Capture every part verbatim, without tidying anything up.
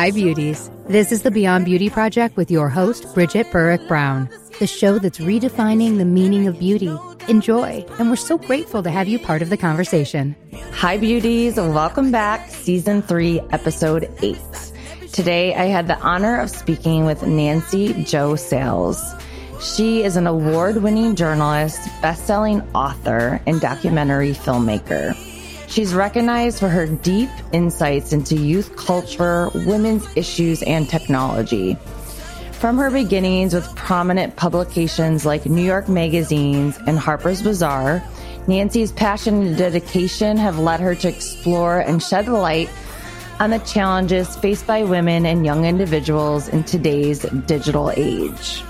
Hi, beauties. This is the Beyond Beauty Project with your host, Bridgett Burick Brown, the show that's redefining the meaning of beauty. Enjoy, and we're so grateful to have you part of the conversation. Hi, beauties. Welcome back. Season three, episode eight. Today, I had the honor of speaking with Nancy Jo Sales. She is an award-winning journalist, best-selling author, and documentary filmmaker. She's recognized for her deep insights into youth culture, women's issues, and technology. From her beginnings with prominent publications like New York Magazine and Harper's Bazaar, Nancy's passion and dedication have led her to explore and shed light on the challenges faced by women and young individuals in today's digital age.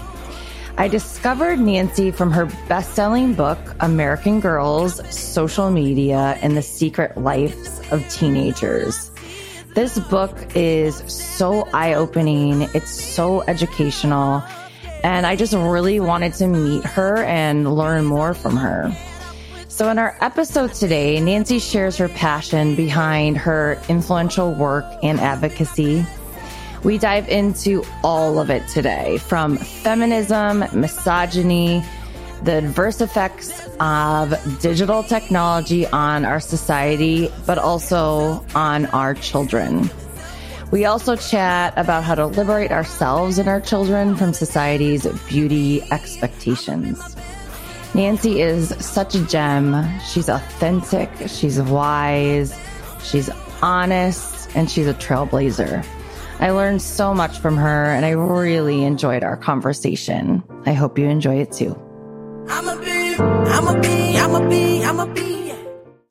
I discovered Nancy from her best-selling book, American Girls: Social Media and the Secret Lives of Teenagers. This book is so eye-opening. It's so educational. And I just really wanted to meet her and learn more from her. So in our episode today, Nancy shares her passion behind her influential work and advocacy. We dive into all of it today, from feminism, misogyny, the adverse effects of digital technology on our society, but also on our children. We also chat about how to liberate ourselves and our children from society's beauty expectations. Nancy is such a gem. She's authentic, she's wise, she's honest, and she's a trailblazer. I learned so much from her, and I really enjoyed our conversation. I hope you enjoy it too. I'm a bee, I'm a bee, I'm a bee, I'm a bee.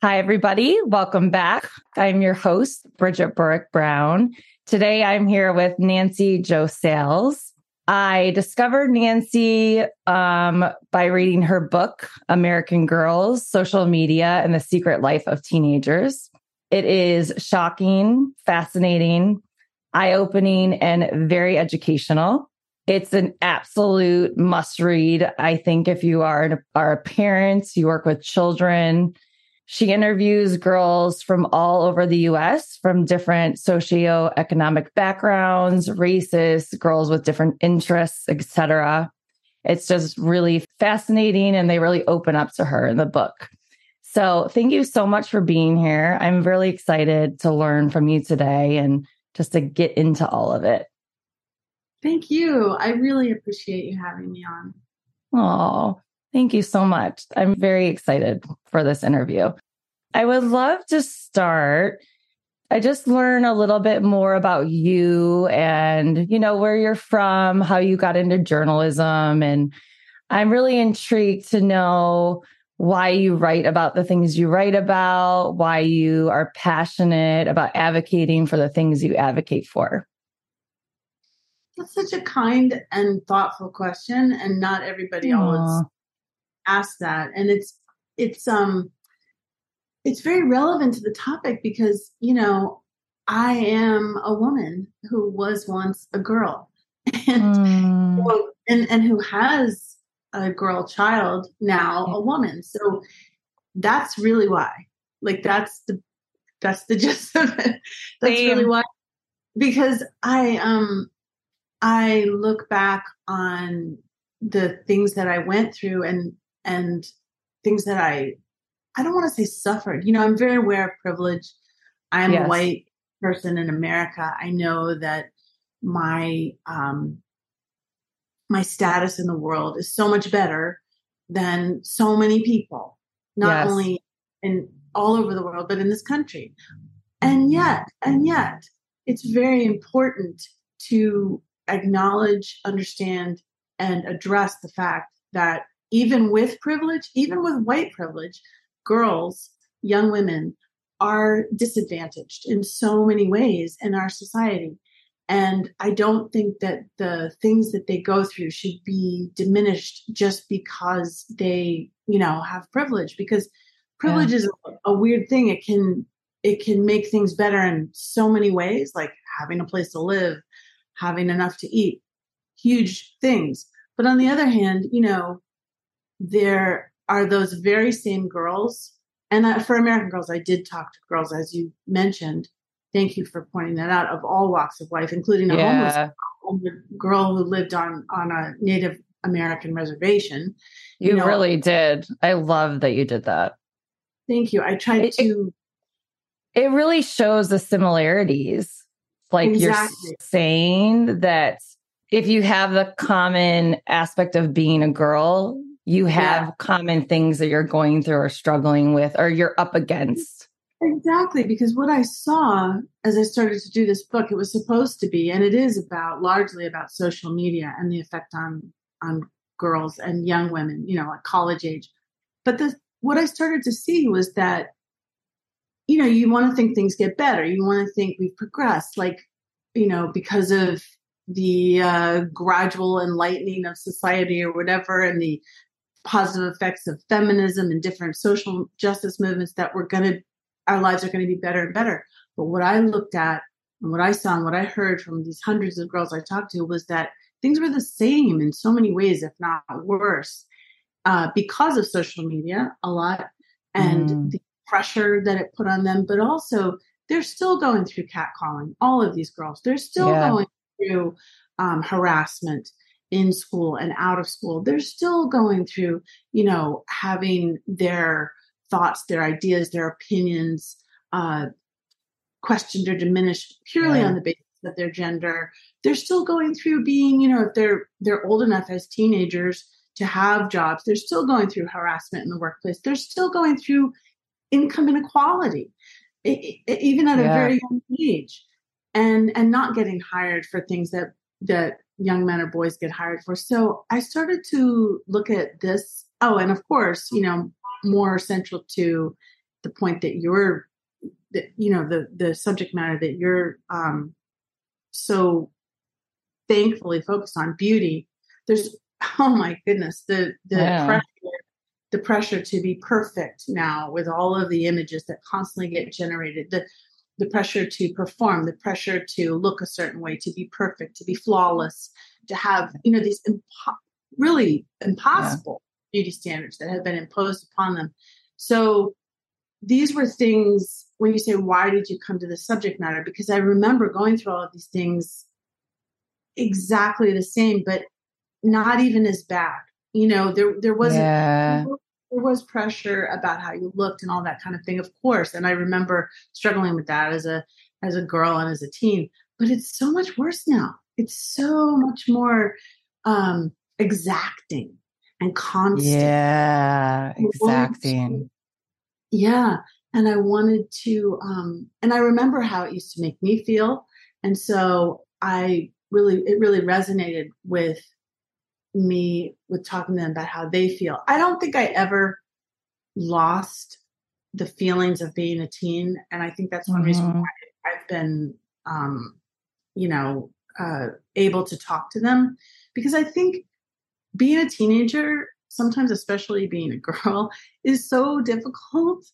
Hi, everybody. Welcome back. I'm your host, Bridgett Burick Brown. Today, I'm here with Nancy Jo Sales. I discovered Nancy um, by reading her book, American Girls: Social Media and the Secret Life of Teenagers. It is shocking, fascinating, eye-opening, and very educational. It's an absolute must-read, I think, if you are, are a parent, you work with children. She interviews girls from all over the U S, from different socioeconomic backgrounds, races, girls with different interests, et cetera. It's just really fascinating, and they really open up to her in the book. So thank you so much for being here. I'm really excited to learn from you today and just to get into all of it. Thank you. I really appreciate you having me on. Oh, thank you so much. I'm very excited for this interview. I would love to start. I just learn a little bit more about you and, you know, where you're from, how you got into journalism. And I'm really intrigued to know why you write about the things you write about, why you are passionate about advocating for the things you advocate for. That's such a kind and thoughtful question, and not everybody Aww. always asks that. And it's it's um it's very relevant to the topic because, you know, I am a woman who was once a girl and mm. and, and who has a girl child, now a woman. So that's really why. Like that's the that's the gist of it. That's Same. really why. Because I um I look back on the things that I went through and and things that I I don't want to say suffered. You know, I'm very aware of privilege. I'm yes. a white person in America. I know that my um my status in the world is so much better than so many people, not yes. only in all over the world, but in this country. And yet, and yet it's very important to acknowledge, understand, and address the fact that even with privilege, even with white privilege, girls, young women are disadvantaged in so many ways in our society. And I don't think that the things that they go through should be diminished just because they, you know, have privilege, because privilege yeah. is a, a weird thing. It can, it can make things better in so many ways, like having a place to live, having enough to eat, huge things. But on the other hand, you know, there are those very same girls. And I, for American Girls, I did talk to girls, as you mentioned, Thank you for pointing that out, of all walks of life, including a yeah. homeless girl who lived on, on a Native American reservation. You, you know, really did. I love that you did that. Thank you. I tried it, to. It, it really shows the similarities. Like exactly. You're saying that if you have the common aspect of being a girl, you have yeah. common things that you're going through or struggling with, or you're up against. Exactly. Because what I saw as I started to do this book, it was supposed to be, and it is about largely about social media and the effect on, on girls and young women, you know, at college age. But the, what I started to see was that, you know, you want to think things get better. You want to think we've progressed, like, you know, because of the uh, gradual enlightening of society or whatever, and the positive effects of feminism and different social justice movements, that we're going to, our lives are going to be better and better. But what I looked at and what I saw and what I heard from these hundreds of girls I talked to was that things were the same in so many ways, if not worse, uh, because of social media a lot and mm. the pressure that it put on them. But also, they're still going through catcalling, all of these girls. They're still yeah. going through um, harassment in school and out of school. They're still going through, you know, having their thoughts, their ideas, their opinions uh, questioned or diminished purely yeah. on the basis of their gender. They're still going through being, you know, if they're they're old enough as teenagers to have jobs, they're still going through harassment in the workplace. They're still going through income inequality, it, it, even at yeah. a very young age, and and not getting hired for things that that young men or boys get hired for. So I started to look at this. Oh, and of course, you know, more central to the point that you're, that, you know, the, the subject matter that you're um, so thankfully focused on, beauty. There's, oh my goodness, the, the, yeah. pressure, the pressure to be perfect now with all of the images that constantly get generated, the, the pressure to perform, the pressure to look a certain way, to be perfect, to be flawless, to have, you know, these impo- really impossible yeah. beauty standards that have been imposed upon them. So these were things, when you say, why did you come to this subject matter? Because I remember going through all of these things exactly the same, but not even as bad. You know, there, there wasn't, yeah. there was pressure about how you looked and all that kind of thing, of course. And I remember struggling with that as a, as a girl and as a teen, but it's so much worse now. It's so much more um, exacting. And constant. Yeah, exacting. Yeah. And I wanted to, um, and I remember how it used to make me feel. And so I really, it really resonated with me with talking to them about how they feel. I don't think I ever lost the feelings of being a teen. And I think that's one mm-hmm. reason why I've been, um, you know, uh, able to talk to them, because I think being a teenager, sometimes especially being a girl, is so difficult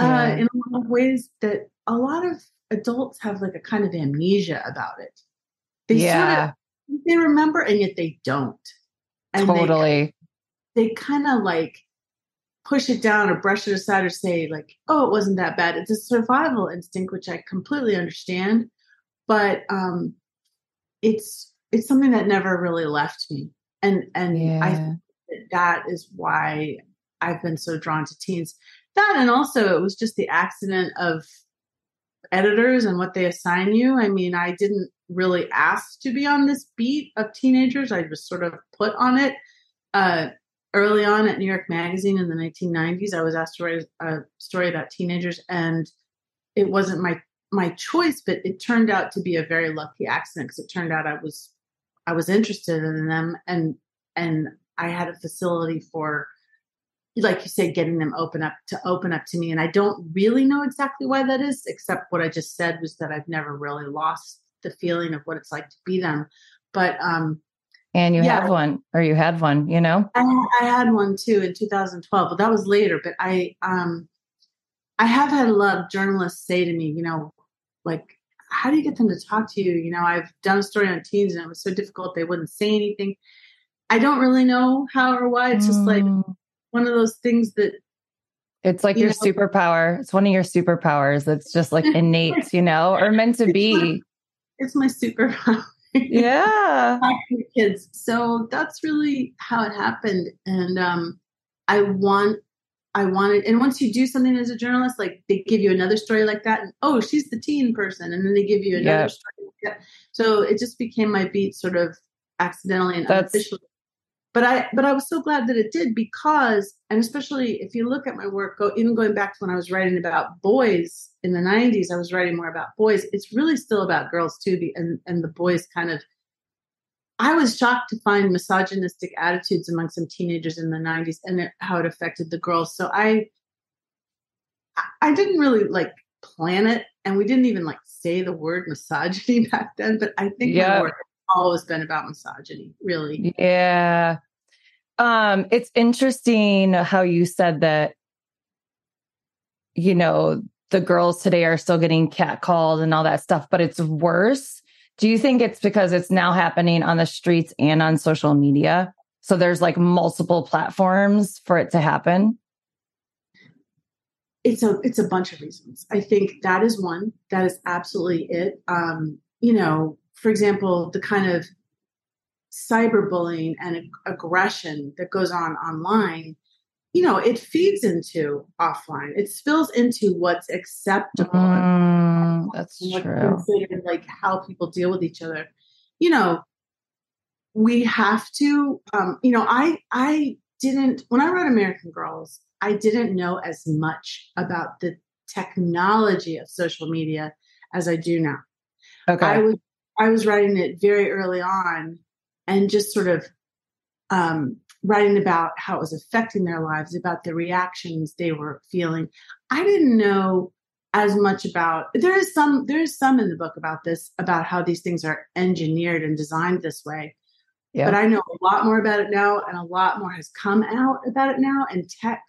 yeah. uh, in a lot of ways that a lot of adults have like a kind of amnesia about it. They yeah. sort of, they remember, and yet they don't. And totally. They, they kind of like push it down or brush it aside or say like, oh, it wasn't that bad. It's a survival instinct, which I completely understand. But um, it's it's something that never really left me. And and yeah. I think that, that is why I've been so drawn to teens. That, and also it was just the accident of editors and what they assign you. I mean, I didn't really ask to be on this beat of teenagers. I was sort of put on it. Uh, early on at New York Magazine in the nineteen nineties, I was asked to write a story about teenagers, and it wasn't my, my choice, but it turned out to be a very lucky accident, because it turned out I was I was interested in them, and and I had a facility for, like you say, getting them open up to open up to me. And I don't really know exactly why that is, except what I just said was that I've never really lost the feeling of what it's like to be them. But um, and you yeah, had one, or you had one, you know. I, I had one too in two thousand twelve, but that was later. But I um, I have had a lot of journalists say to me, you know, like, how do you get them to talk to you? You know, I've done a story on teens and it was so difficult. They wouldn't say anything. I don't really know how or why. It's just like one of those things that It's like you your know? superpower. It's one of your superpowers. It's just like innate, you know, or meant to it's be. My, it's my superpower. Yeah. Kids. So that's really how it happened. And um, I want, I wanted, and once you do something as a journalist, like they give you another story like that. And oh, she's the teen person. And then they give you another yep. story like that. So it just became my beat sort of accidentally and that's, unofficially. But I, but I was so glad that it did because, and especially if you look at my work, go, even going back to when I was writing about boys in the nineties, I was writing more about boys. It's really still about girls too. And, and the boys kind of, I was shocked to find misogynistic attitudes among some teenagers in the nineties and how it affected the girls. So I, I didn't really like plan it. And we didn't even like say the word misogyny back then, but I think yeah. my work always been about misogyny, really. Yeah. Um, it's interesting how you said that, you know, the girls today are still getting catcalled and all that stuff, but it's worse. Do you think it's because it's now happening on the streets and on social media? So there's like multiple platforms for it to happen? It's a, it's a bunch of reasons. I think that is one. That is absolutely it. Um, you know, for example, the kind of cyberbullying and ag- aggression that goes on online, you know, it feeds into offline. It spills into what's acceptable. Mm, that's what's true. Considered, like how people deal with each other. You know, we have to, um, you know, I, I didn't, when I wrote American Girls, I didn't know as much about the technology of social media as I do now. Okay. I was I was writing it very early on and just sort of um, writing about how it was affecting their lives, about the reactions they were feeling. I didn't know as much about, there is some, there is some in the book about this, about how these things are engineered and designed this way. Yeah. But I know a lot more about it now, and a lot more has come out about it now. And tech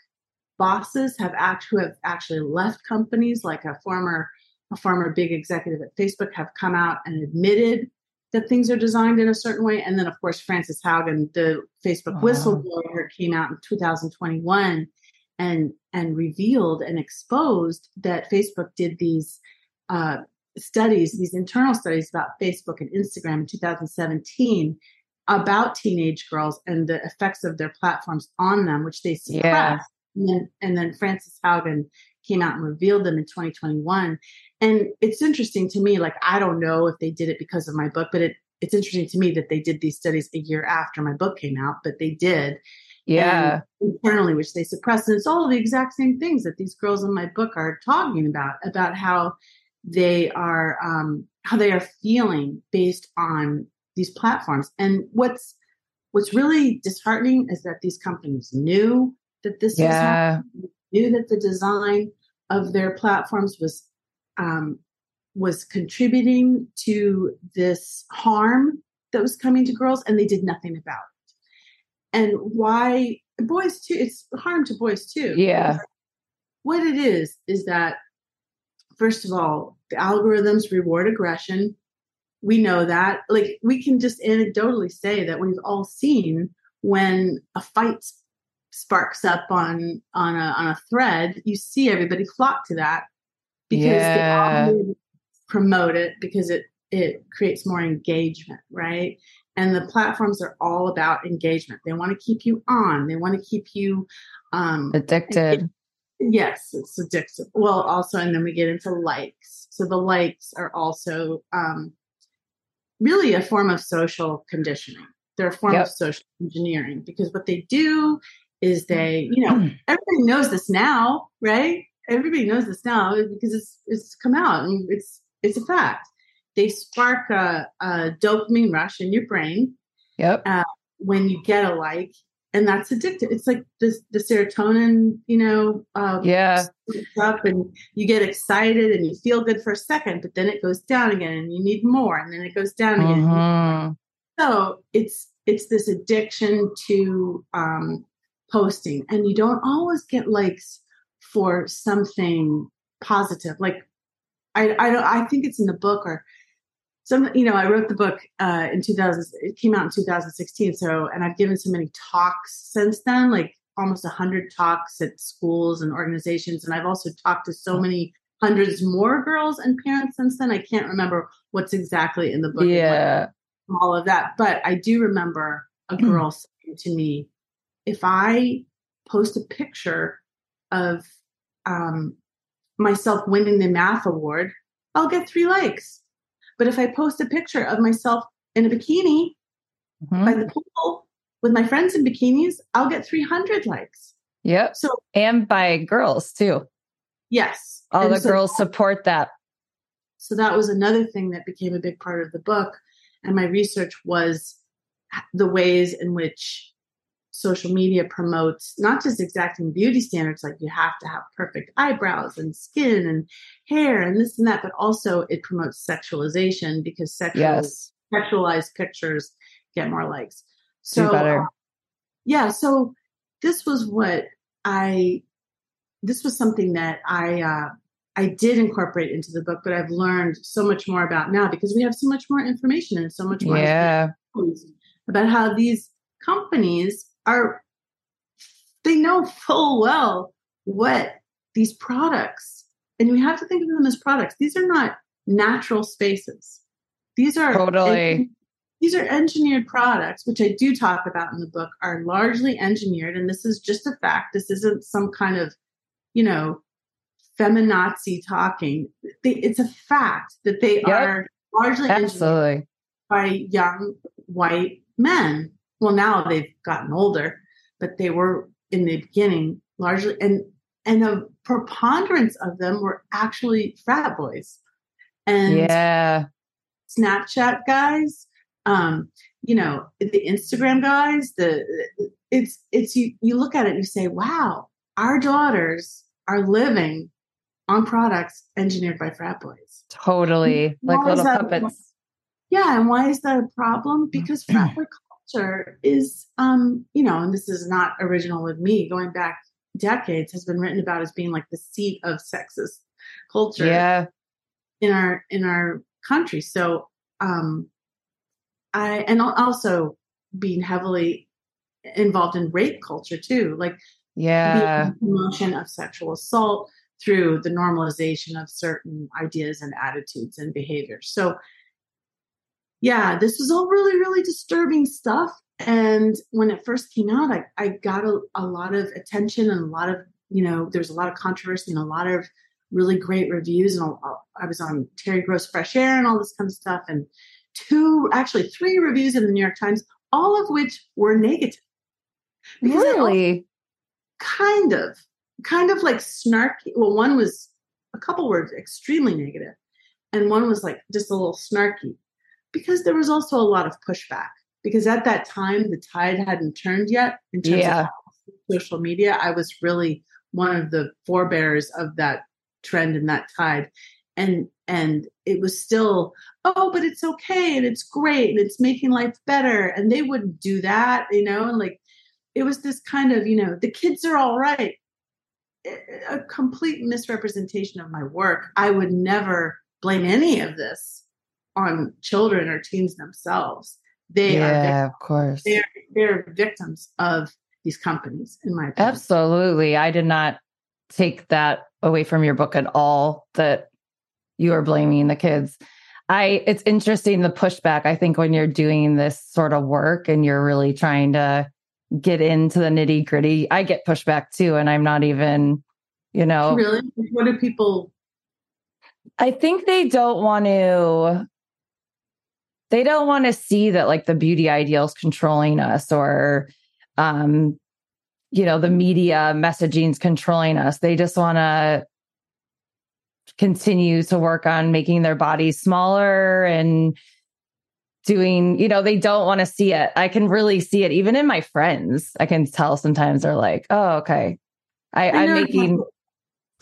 bosses have act, who have actually left companies, like a former A former big executive at Facebook, have come out and admitted that things are designed in a certain way. And then, of course, Francis Haugen, the Facebook wow. whistleblower, came out in two thousand twenty-one and and revealed and exposed that Facebook did these uh, studies, these internal studies about Facebook and Instagram in two thousand seventeen about teenage girls and the effects of their platforms on them, which they suppressed. Yeah. And then, and then Francis Haugen came out and revealed them in twenty twenty-one. And it's interesting to me, like, I don't know if they did it because of my book, but it, it's interesting to me that they did these studies a year after my book came out, but they did. Yeah. And internally, which they suppressed. And it's all the exact same things that these girls in my book are talking about, about how they are, um, how they are feeling based on these platforms. And what's, what's really disheartening is that these companies knew that this yeah. was happening. Knew that the design of their platforms was um, was contributing to this harm that was coming to girls, and they did nothing about it. And why boys too? It's harm to boys too. Yeah. What it is is that, first of all, the algorithms reward aggression. We know that. Like, we can just anecdotally say that we've all seen when a fight sparks up on on a on a thread, you see everybody flock to that because yeah. they all promote it because it it creates more engagement, right? And the platforms are all about engagement. They want to keep you on. They want to keep you um, addicted. It, yes, it's addictive. Well, also, and then we get into likes. So the likes are also um, really a form of social conditioning. They're a form yep. of social engineering, because what they do is they, you know, everybody knows this now, right? Everybody knows this now because it's it's come out and it's it's a fact. They spark a, a dopamine rush in your brain yep. uh, when you get a like, and that's addictive. It's like this, the serotonin, you know, um, yeah, up, and you get excited and you feel good for a second, but then it goes down again, and you need more, and then it goes down again. Mm-hmm. So it's it's this addiction to um, posting, and you don't always get likes for something positive. Like I, I don't. I think it's in the book or some. You know, I wrote the book uh, in two thousand. It came out in two thousand sixteen. So, and I've given so many talks since then, like almost one hundred talks at schools and organizations. And I've also talked to so many hundreds more girls and parents since then. I can't remember what's exactly in the book. Yeah. And all of that. But I do remember a girl saying to me, if I post a picture of um, myself winning the math award, I'll get three likes. But if I post a picture of myself in a bikini mm-hmm. by the pool with my friends in bikinis, I'll get three hundred likes. Yep. So, and by girls too. Yes. All and the so girls that, support that. So that was another thing that became a big part of the book. And my research was the ways in which social media promotes not just exacting beauty standards, like you have to have perfect eyebrows and skin and hair and this and that, but also it promotes sexualization because sexual, yes. sexualized pictures get more likes. So, uh, yeah, so this was what I, this was something that I, uh, I did incorporate into the book, but I've learned so much more about now because we have so much more information and so much more yeah. about how these companies are, they know full well what these products, and we have to think of them as products. These are not natural spaces. These are totally. En- these are engineered products, which I do talk about in the book, are largely engineered. And this is just a fact. This isn't some kind of, you know, feminazi talking. They, it's a fact that they yep. are largely Absolutely. engineered by young white men. Well, now they've gotten older, but they were in the beginning largely, and and the preponderance of them were actually frat boys and yeah. Snapchat guys, um, you know, the Instagram guys. The it's it's you you look at it and you say, wow, our daughters are living on products engineered by frat boys. Totally, like little puppets. Yeah, and why is that a problem? Because frat boys. Is, um, you know, and this is not original with me, going back decades, has been written about as being like the seat of sexist culture yeah. in our in our country. So um, I, and also being heavily involved in rape culture too, like yeah. the promotion of sexual assault through the normalization of certain ideas and attitudes and behaviors. So yeah, this was all really, really disturbing stuff. And when it first came out, I, I got a, a lot of attention and a lot of, you know, there's a lot of controversy and a lot of really great reviews. And I was on Terry Gross, Fresh Air and all this kind of stuff. And two, actually three reviews in the New York Times, all of which were negative. Because really? Kind of, kind of like snarky. Well, one was a couple words, extremely negative. And one was like just a little snarky. Because there was also a lot of pushback. Because at that time, the tide hadn't turned yet in terms yeah. of social media. I was really one of the forebearers of that trend and that tide. And and it was still, oh, but it's okay. And it's great. And it's making life better. And they wouldn't do that, you know. And like, it was this kind of, you know, the kids are all right. A complete misrepresentation of my work. I would never blame any of this on children or teens themselves. They yeah, are of course. They're they're victims of these companies, in my opinion. Absolutely. I did not take that away from your book at all, that you are blaming the kids. I it's interesting, the pushback. I think when you're doing this sort of work and you're really trying to get into the nitty gritty, I get pushback too, and I'm not even, you know. Really? What do people? I think they don't want to They don't want to see that, like, the beauty ideals controlling us, or, um, you know, the media messaging's controlling us. They just want to continue to work on making their bodies smaller and doing, you know, they don't want to see it. I can really see it even in my friends. I can tell sometimes they're like, oh, okay. I, I know, I'm making.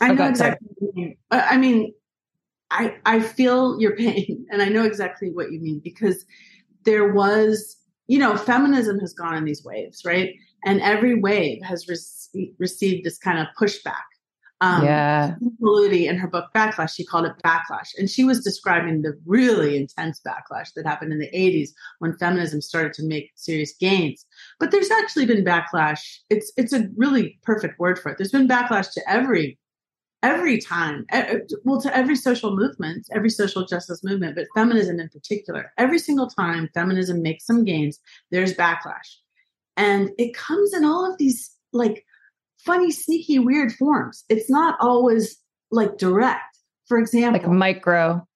I know oh, exactly. Sorry. I mean, I, I feel your pain, and I know exactly what you mean, because there was, you know, feminism has gone in these waves, right? And every wave has re- received this kind of pushback Um, yeah. Paludi, in her book Backlash, she called it backlash. And she was describing the really intense backlash that happened in the eighties when feminism started to make serious gains. But there's actually been backlash. It's it's a really perfect word for it. There's been backlash to every, every time. Well, to every social movement, every social justice movement, but feminism in particular. Every single time feminism makes some gains, there's backlash. And it comes in all of these, like, funny, sneaky, weird forms. It's not always like direct. For example, like micro.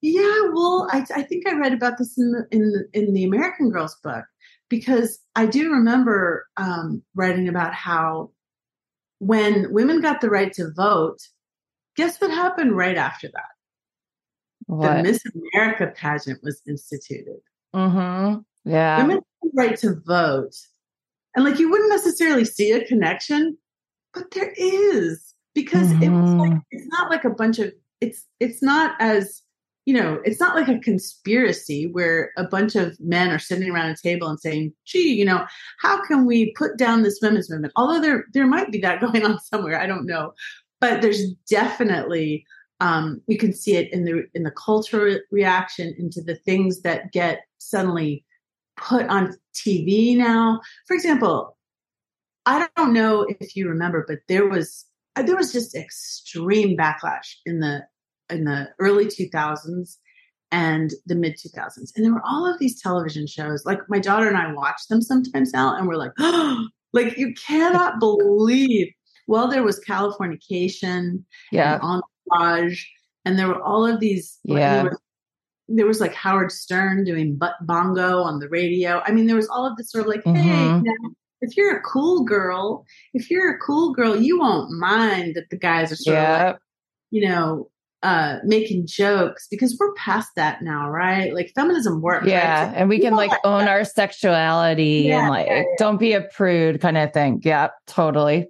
Yeah, well, I, I think I read about this in the, in the, in the American Girls book, because I do remember um, writing about how when women got the right to vote, guess what happened right after that? What? The Miss America pageant was instituted. Mm-hmm. Yeah, women had the right to vote. And like, you wouldn't necessarily see a connection, but there is, because mm-hmm. it was like, it's not like a bunch of, it's, it's not as, you know, it's not like a conspiracy where a bunch of men are sitting around a table and saying, gee, you know, how can we put down this women's movement? Although there, there might be that going on somewhere. I don't know, but there's definitely, um, we can see it in the, in the cultural reaction into the things that get suddenly put on T V now. For example, I don't know if you remember, but there was there was just extreme backlash in the in the early two thousands and the mid two thousands, and there were all of these television shows. Like, my daughter and I watch them sometimes now, and we're like, oh, like, you cannot believe. Well, there was Californication, yeah, and Entourage, and there were all of these, yeah. Like, there was like Howard Stern doing butt bongo on the radio. I mean, there was all of this sort of like, mm-hmm. hey, now, if you're a cool girl, if you're a cool girl, you won't mind that the guys are sort yep. of like, you know, uh, making jokes, because we're past that now, right? Like, feminism works. Yeah. Right? So, and we can like own that. Our sexuality yeah. and like, yeah. don't be a prude kind of thing. Yeah, totally.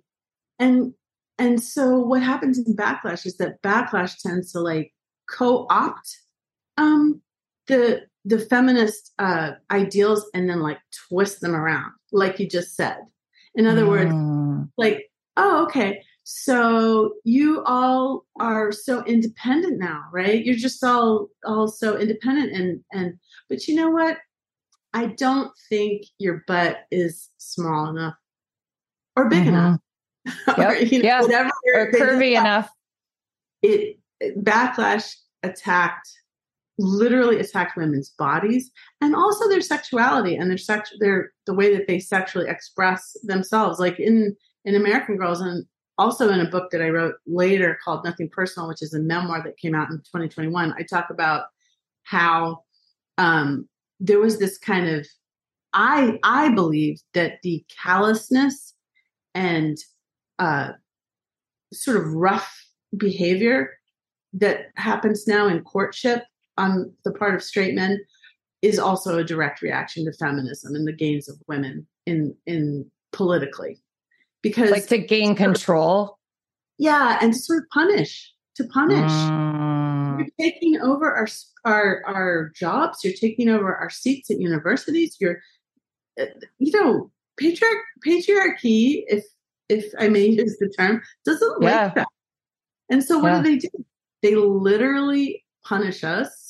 And, and so what happens in backlash is that backlash tends to like co-opt Um, the the feminist uh, ideals, and then like twist them around, like you just said. In other mm. words, like, oh, okay, so you all are so independent now, right? You're just all all so independent, and and but you know what? I don't think your butt is small enough, or big mm-hmm. enough, yep. or, you know, yeah. whatever, or curvy enough. It, it backlash attacked. literally attacked women's bodies, and also their sexuality and their sex, their, the way that they sexually express themselves. Like in, in American Girls, and also in a book that I wrote later called Nothing Personal, which is a memoir that came out in twenty twenty-one. I talk about how um, there was this kind of, I, I believe that the callousness and uh, sort of rough behavior that happens now in courtship on the part of straight men is also a direct reaction to feminism and the gains of women in, in politically, because like to gain control. Yeah. And to sort of punish, to punish, mm. you're taking over our, our, our jobs. You're taking over our seats at universities. You're, you know, patriarch, patriarchy, if, if I may use the term, doesn't yeah. like that. And so what yeah. do they do? They literally punish us,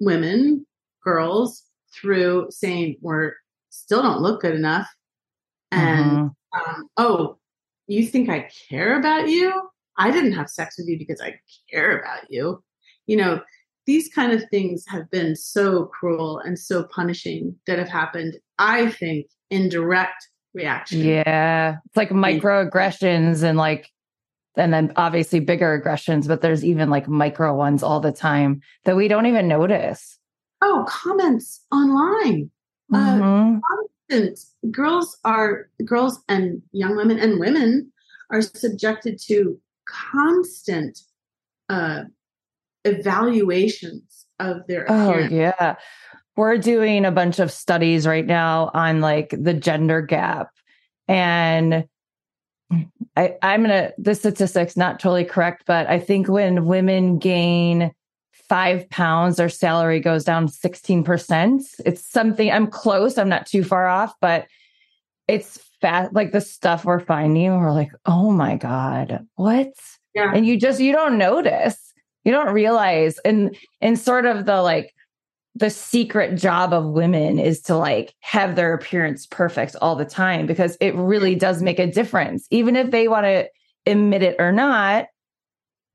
women, girls, through saying we're still don't look good enough. And, mm-hmm. um, oh, you think I care about you? I didn't have sex with you because I care about you. You know, these kind of things have been so cruel and so punishing that have happened, I think, in direct reaction. Yeah. It's like microaggressions and like, and then obviously bigger aggressions, but there's even like micro ones all the time that we don't even notice. Oh, comments online. Mm-hmm. Uh, girls are girls and young women and women are subjected to constant uh, evaluations of their appearance. Oh, yeah. We're doing a bunch of studies right now on like the gender gap, and I, I'm going to, this statistic's not totally correct, but I think when women gain five pounds, their salary goes down sixteen percent. It's something, I'm close, I'm not too far off, but it's fast, like the stuff we're finding, we're like, oh my God, what? Yeah. And you just, you don't notice, you don't realize. And, and sort of the, like, the secret job of women is to, like, have their appearance perfect all the time, because it really does make a difference, even if they want to admit it or not.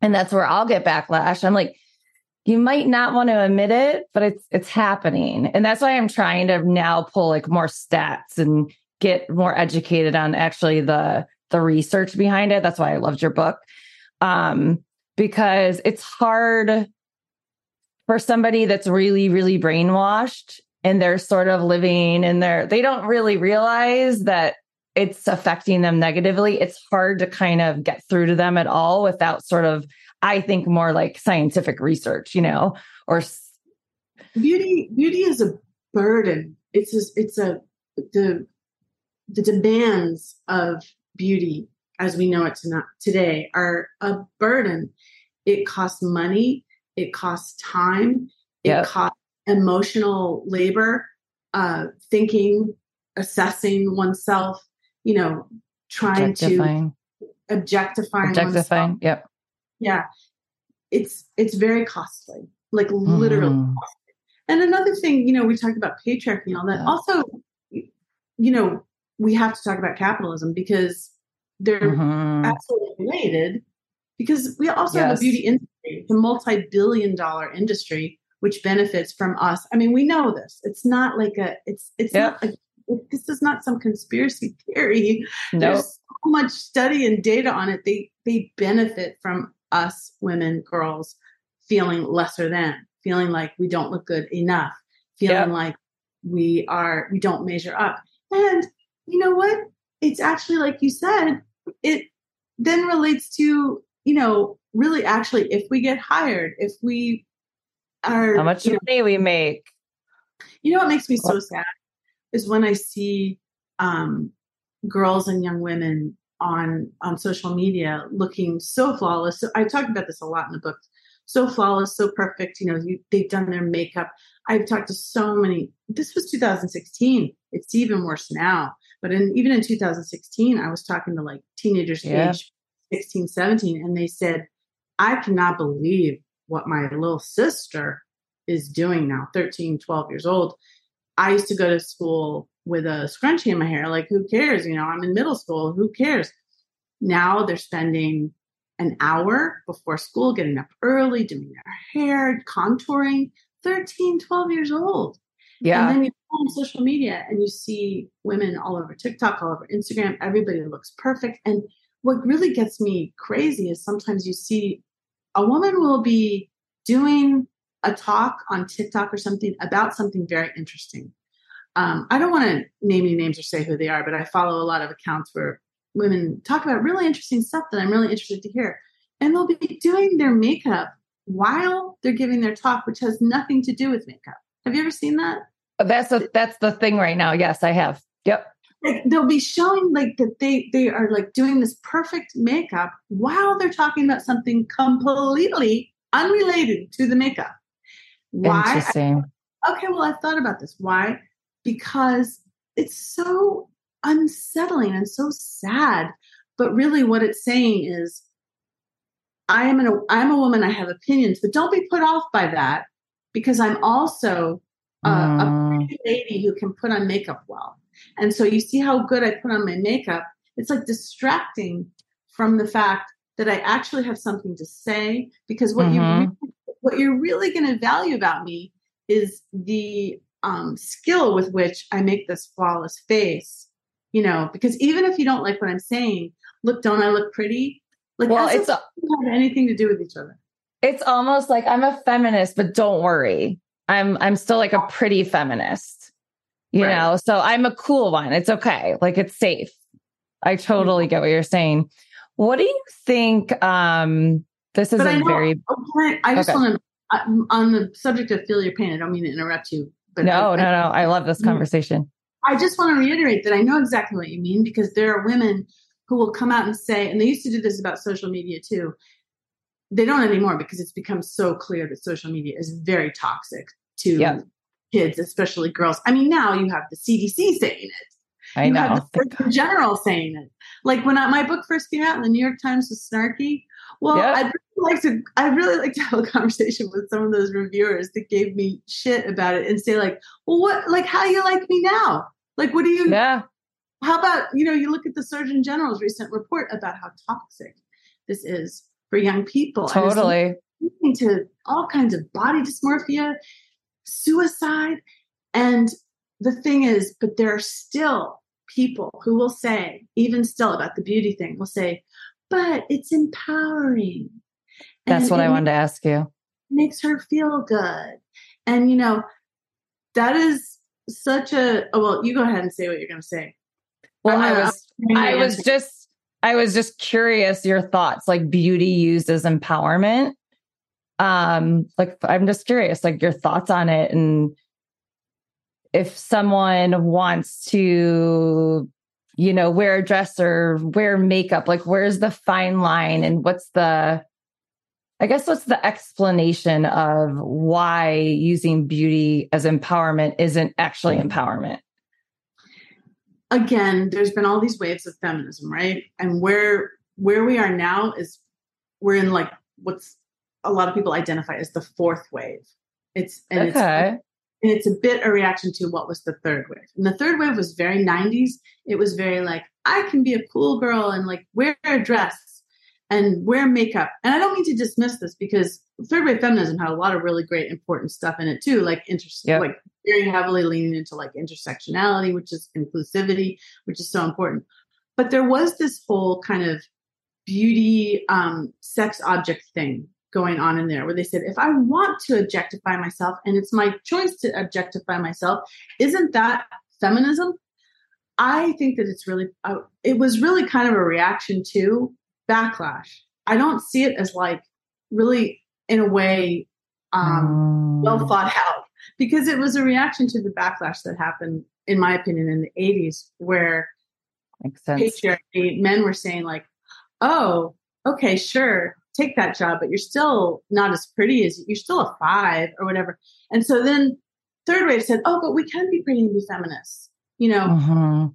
And that's where I'll get backlash. I'm like, you might not want to admit it, but it's, it's happening. And that's why I'm trying to now pull, like, more stats and get more educated on actually the, the research behind it. That's why I loved your book. Um, because it's hard for somebody that's really, really brainwashed, and they're sort of living in their, they don't really realize that it's affecting them negatively. It's hard to kind of get through to them at all without sort of, I think, more like scientific research, you know, or beauty. Beauty is a burden. It's a, it's a the the demands of beauty as we know it to not, today are a burden. It costs money. It costs time. It yep. costs emotional labor, uh, thinking, assessing oneself. You know, trying objectifying. to objectifying. Objectifying. Oneself. Yep. Yeah, it's it's very costly, like mm-hmm. literally costly. And another thing, you know, we talked about patriarchy and all that. Yeah. Also, you know, we have to talk about capitalism, because they're mm-hmm. absolutely related, because we also yes. have a beauty industry, the multi-billion dollar industry, which benefits from us. I mean, we know this. It's not like a, it's it's yeah. not like, this is not some conspiracy theory. Nope. There's so much study and data on it. They they benefit from us women, girls, feeling lesser than, feeling like we don't look good enough, feeling yep. like we are, we don't measure up. And you know what? It's actually, like you said, it then relates to, you know, really actually, if we get hired, if we are, how much money we make. You know what makes me so sad is when I see um, girls and young women on, on social media looking so flawless. So I talked about this a lot in the book, so flawless, so perfect. You know, you, they've done their makeup. I've talked to so many, this was two thousand sixteen. It's even worse now, but in, even in two thousand sixteen, I was talking to, like, teenagers yeah. age sixteen, seventeen. And they said, I cannot believe what my little sister is doing now, thirteen, twelve years old. I used to go to school with a scrunchie in my hair. Like, who cares? You know, I'm in middle school. Who cares? Now they're spending an hour before school, getting up early, doing their hair, contouring, thirteen, twelve years old. Yeah. And then you go on social media and you see women all over TikTok, all over Instagram. Everybody looks perfect. And what really gets me crazy is sometimes you see a woman will be doing a talk on TikTok or something about something very interesting. Um, I don't want to name any names or say who they are, but I follow a lot of accounts where women talk about really interesting stuff that I'm really interested to hear. And they'll be doing their makeup while they're giving their talk, which has nothing to do with makeup. Have you ever seen that? That's a, that's the thing right now. Yes, I have. Yep. Like, they'll be showing, like, that they, they are, like, doing this perfect makeup while they're talking about something completely unrelated to the makeup. Why? Interesting. I, okay, well, I've thought about this. Why? Because it's so unsettling and so sad. But really what it's saying is, I am an, I'm a woman, I have opinions, but don't be put off by that, because I'm also uh, mm. a pretty lady who can put on makeup well. And so you see how good I put on my makeup. It's, like, distracting from the fact that I actually have something to say, because what mm-hmm. you what you're really going to value about me is the um, skill with which I make this flawless face, you know, because even if you don't like what I'm saying, look, don't I look pretty? Like, well, it's a, doesn't have anything to do with each other. It's almost like, I'm a feminist, but don't worry. I'm, I'm still, like, a pretty feminist, you right. know? So I'm a cool one. It's okay. Like, it's safe. I totally get what you're saying. What do you think? Um, This is a very. Okay, I just okay. want to, on the subject of feel your pain, I don't mean to interrupt you. But no, I, no, no. I love this conversation. I just want to reiterate that I know exactly what you mean, because there are women who will come out and say, and they used to do this about social media too. They don't anymore, because it's become so clear that social media is very toxic to yep. kids, especially girls. I mean, now you have the C D C saying it. I you know. Have the Surgeon General saying it. Like when I, my book first came out and the New York Times was snarky. Well, yep. I'd really like to, I'd really like to have a conversation with some of those reviewers that gave me shit about it and say like, well, what, like, how do you like me now? Like, what do you, yeah. how about, you know, you look at the Surgeon General's recent report about how toxic this is for young people. Totally. Leading to all kinds of body dysmorphia, suicide. And the thing is, but there are still people who will say, even still about the beauty thing, will say, but it's empowering. That's what I wanted to ask you. Makes her feel good. And, you know, that is such a, oh, well, you go ahead and say what you're going to say. Well, I, I was, I was just, I was just curious your thoughts, like beauty used as empowerment. Um, like, I'm just curious, like your thoughts on it. And if someone wants to, you know, wear a dress or wear makeup, like where's the fine line and what's the, I guess, what's the explanation of why using beauty as empowerment isn't actually empowerment? Again, there's been all these waves of feminism, right? And where, where we are now is we're in like, what's a lot of people identify as the fourth wave. It's, and okay. it's, And it's a bit a reaction to what was the third wave. And the third wave was very nineties. It was very like, I can be a cool girl and like wear a dress and wear makeup. And I don't mean to dismiss this because third wave feminism had a lot of really great important stuff in it too. Like interest, yep. like very heavily leaning into like intersectionality, which is inclusivity, which is so important. But there was this whole kind of beauty um, sex object thing going on in there where they said, if I want to objectify myself and it's my choice to objectify myself, isn't that feminism? I think that it's really, uh, it was really kind of a reaction to backlash. I don't see it as like really in a way um, well thought out because it was a reaction to the backlash that happened, in my opinion, in the eighties where patriarchy, men were saying like, oh, okay, sure. Take that job, but you're still not as pretty as you're still a five or whatever. And so then third wave said, oh, but we can be pretty and be feminists. You know, uh-huh.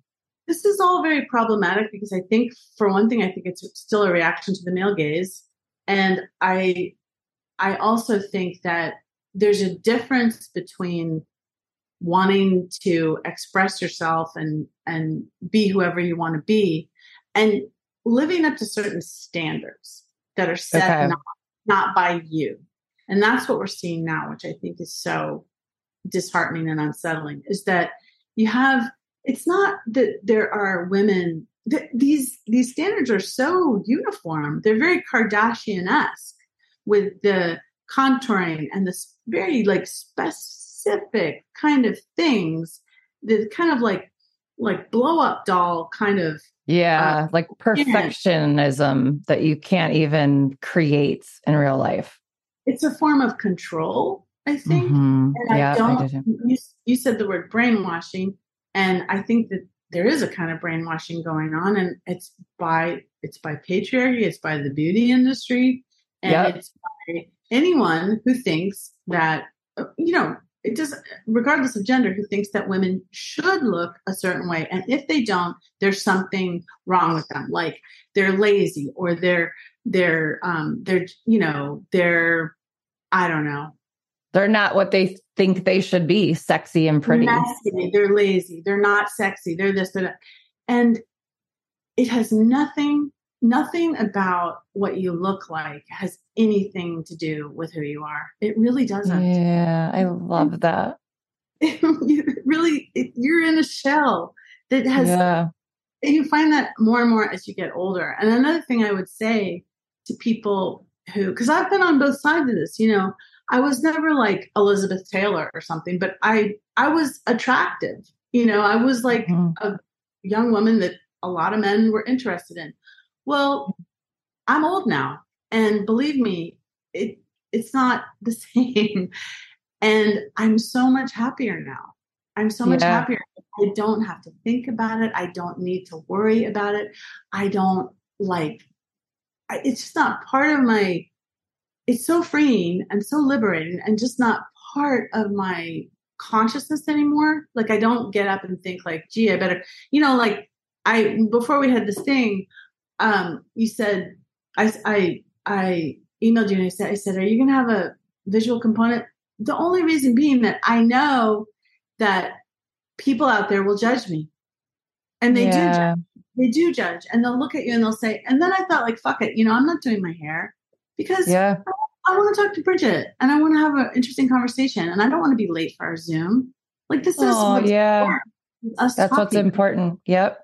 This is all very problematic because I think for one thing, I think it's still a reaction to the male gaze. And I, I also think that there's a difference between wanting to express yourself and, and be whoever you want to be and living up to certain standards that are set okay. not, not by you. And that's what we're seeing now, which I think is so disheartening and unsettling, is that you have, it's not that there are women, th- these these standards are so uniform. They're very Kardashian-esque with the contouring and the very like specific kind of things, the kind of like, like blow up doll kind of Yeah, uh, like perfectionism that you can't even create in real life. It's a form of control, I think. Mm-hmm. And yeah, I don't. I you, you said the word brainwashing, and I think that there is a kind of brainwashing going on, and it's by it's by patriarchy, it's by the beauty industry, and yep. it's by anyone who thinks that you know. It just, regardless of gender, who thinks that women should look a certain way. And if they don't, there's something wrong with them. Like they're lazy or they're, they're, um, they're, you know, they're, I don't know. They're not what they think they should be, sexy and pretty. Messy, they're lazy. They're not sexy. They're this, they're that. And it has nothing, nothing about what you look like has anything to do with who you are. It really doesn't. Yeah, I love that. It really, it, you're in a shell that has, yeah. you find that more and more as you get older. And another thing I would say to people who, because I've been on both sides of this, you know, I was never like Elizabeth Taylor or something, but I, I was attractive. You know, I was like mm-hmm. a young woman that a lot of men were interested in. Well, I'm old now. And believe me, it it's not the same. And I'm so much happier now. I'm so yeah. much happier. I don't have to think about it. I don't need to worry about it. I don't like, I, it's just not part of my, it's so freeing and so liberating and just not part of my consciousness anymore. Like, I don't get up and think like, gee, I better, you know, like I, before we had this thing, um, you said, I, I, I emailed you and I said, I said, are you going to have a visual component? The only reason being that I know that people out there will judge me, and they yeah. do judge. They do judge, and they'll look at you and they'll say, and then I thought like, fuck it. You know, I'm not doing my hair because yeah. I, I want to talk to Bridgett and I want to have an interesting conversation, and I don't want to be late for our Zoom. Like this oh, is what's yeah. important. Us That's talking. What's important. Yep.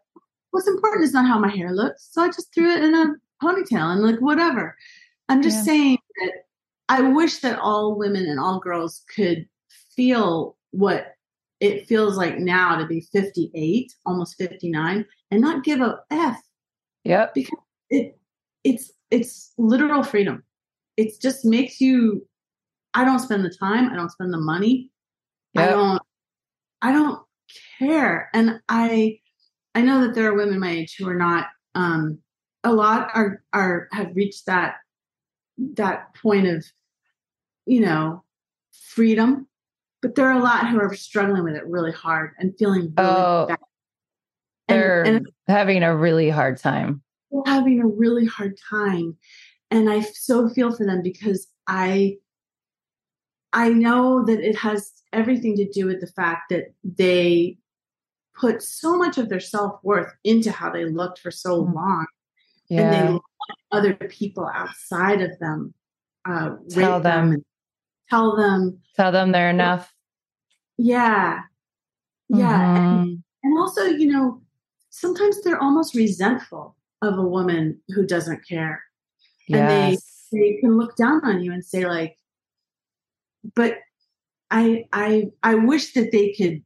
What's important is not how my hair looks. So I just threw it in a ponytail and like, whatever. I'm just yeah. saying that I wish that all women and all girls could feel what it feels like now to be fifty-eight, almost fifty-nine, and not give a F. Yep. Because it, it's, it's literal freedom. It just makes you, I don't spend the time. I don't spend the money. Yep. I don't, I don't care. And I, I know that there are women my age who are not, um, a lot are, are, have reached that, that point of, you know, freedom, but there are a lot who are struggling with it really hard and feeling really oh, bad. And, they're and having a really hard time. Having a really hard time. And I so feel for them because I, I know that it has everything to do with the fact that they put so much of their self-worth into how they looked for so long. Yeah. And they let other people outside of them uh, tell them, them tell them, tell them they're enough. Yeah. Yeah. Mm-hmm. And, and also, you know, sometimes they're almost resentful of a woman who doesn't care. Yes. And they, they can look down on you and say like, but I, I, I wish that they could,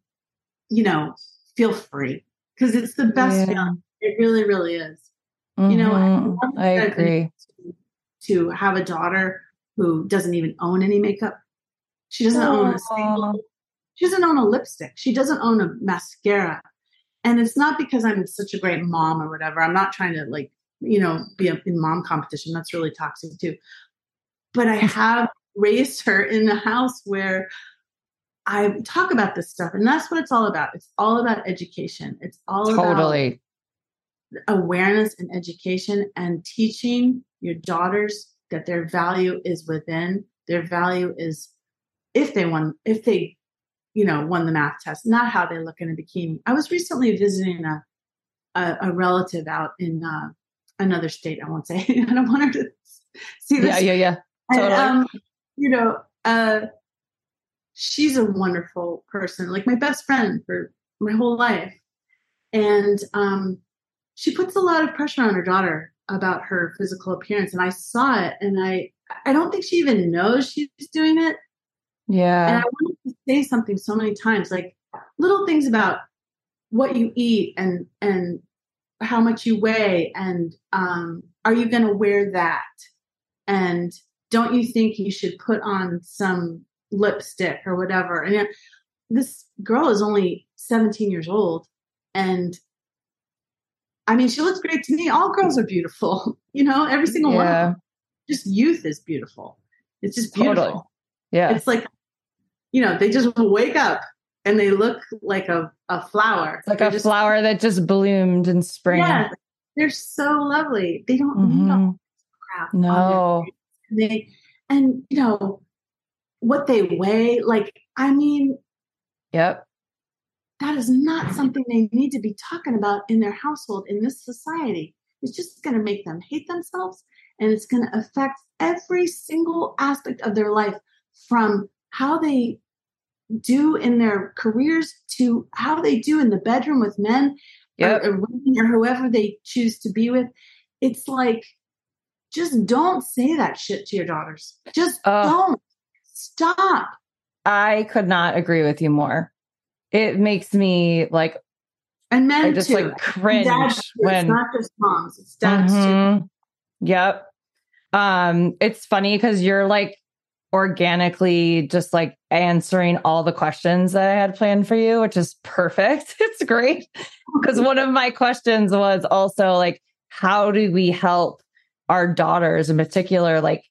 you know, feel free, because it's the best yeah. feeling. It really, really is. You know, mm-hmm. I, I agree to, to have a daughter who doesn't even own any makeup. She doesn't oh. own a single, she doesn't own a lipstick. She doesn't own a mascara. And it's not because I'm such a great mom or whatever. I'm not trying to like, you know, be a, in mom competition. That's really toxic too. But I have raised her in a house where I talk about this stuff, and that's what it's all about. It's all about education. It's all totally. about totally. awareness and education, and teaching your daughters that their value is within. Their value is if they won, if they, you know, won the math test, not how they look in a bikini. I was recently visiting a a, a relative out in uh, another state. I won't say. I don't want her to see this. Yeah, yeah, yeah. Totally. And, um, you know, uh, she's a wonderful person, like my best friend for my whole life, and um. she puts a lot of pressure on her daughter about her physical appearance. And I saw it, and I, I don't think she even knows she's doing it. Yeah. And I wanted to say something so many times, like little things about what you eat and, and how much you weigh. And um, are you going to wear that? And don't you think you should put on some lipstick or whatever? And you know, this girl is only seventeen years old, and I mean, she looks great to me. All girls are beautiful. You know, every single yeah. one of them. Just youth is beautiful. It's just beautiful. Totally. Yeah. It's like, you know, they just wake up and they look like a, a flower. It's like they're a just, flower that just bloomed in spring. Yeah, they're so lovely. They don't mm-hmm. need all crap. No. And, they, and, you know, what they weigh. Like, I mean. Yep. That is not something they need to be talking about in their household, in this society. It's just going to make them hate themselves, and it's going to affect every single aspect of their life, from how they do in their careers to how they do in the bedroom with men yep. or, or women or whoever they choose to be with. It's like, just don't say that shit to your daughters. Just uh, don't. Stop. I could not agree with you more. It makes me like, and men I just too. like cringe dads, when it's not just moms, it's dads mm-hmm. too. Yep. Um, it's funny because you're like organically just like answering all the questions that I had planned for you, which is perfect. It's great because one of my questions was also like, how do we help our daughters in particular, like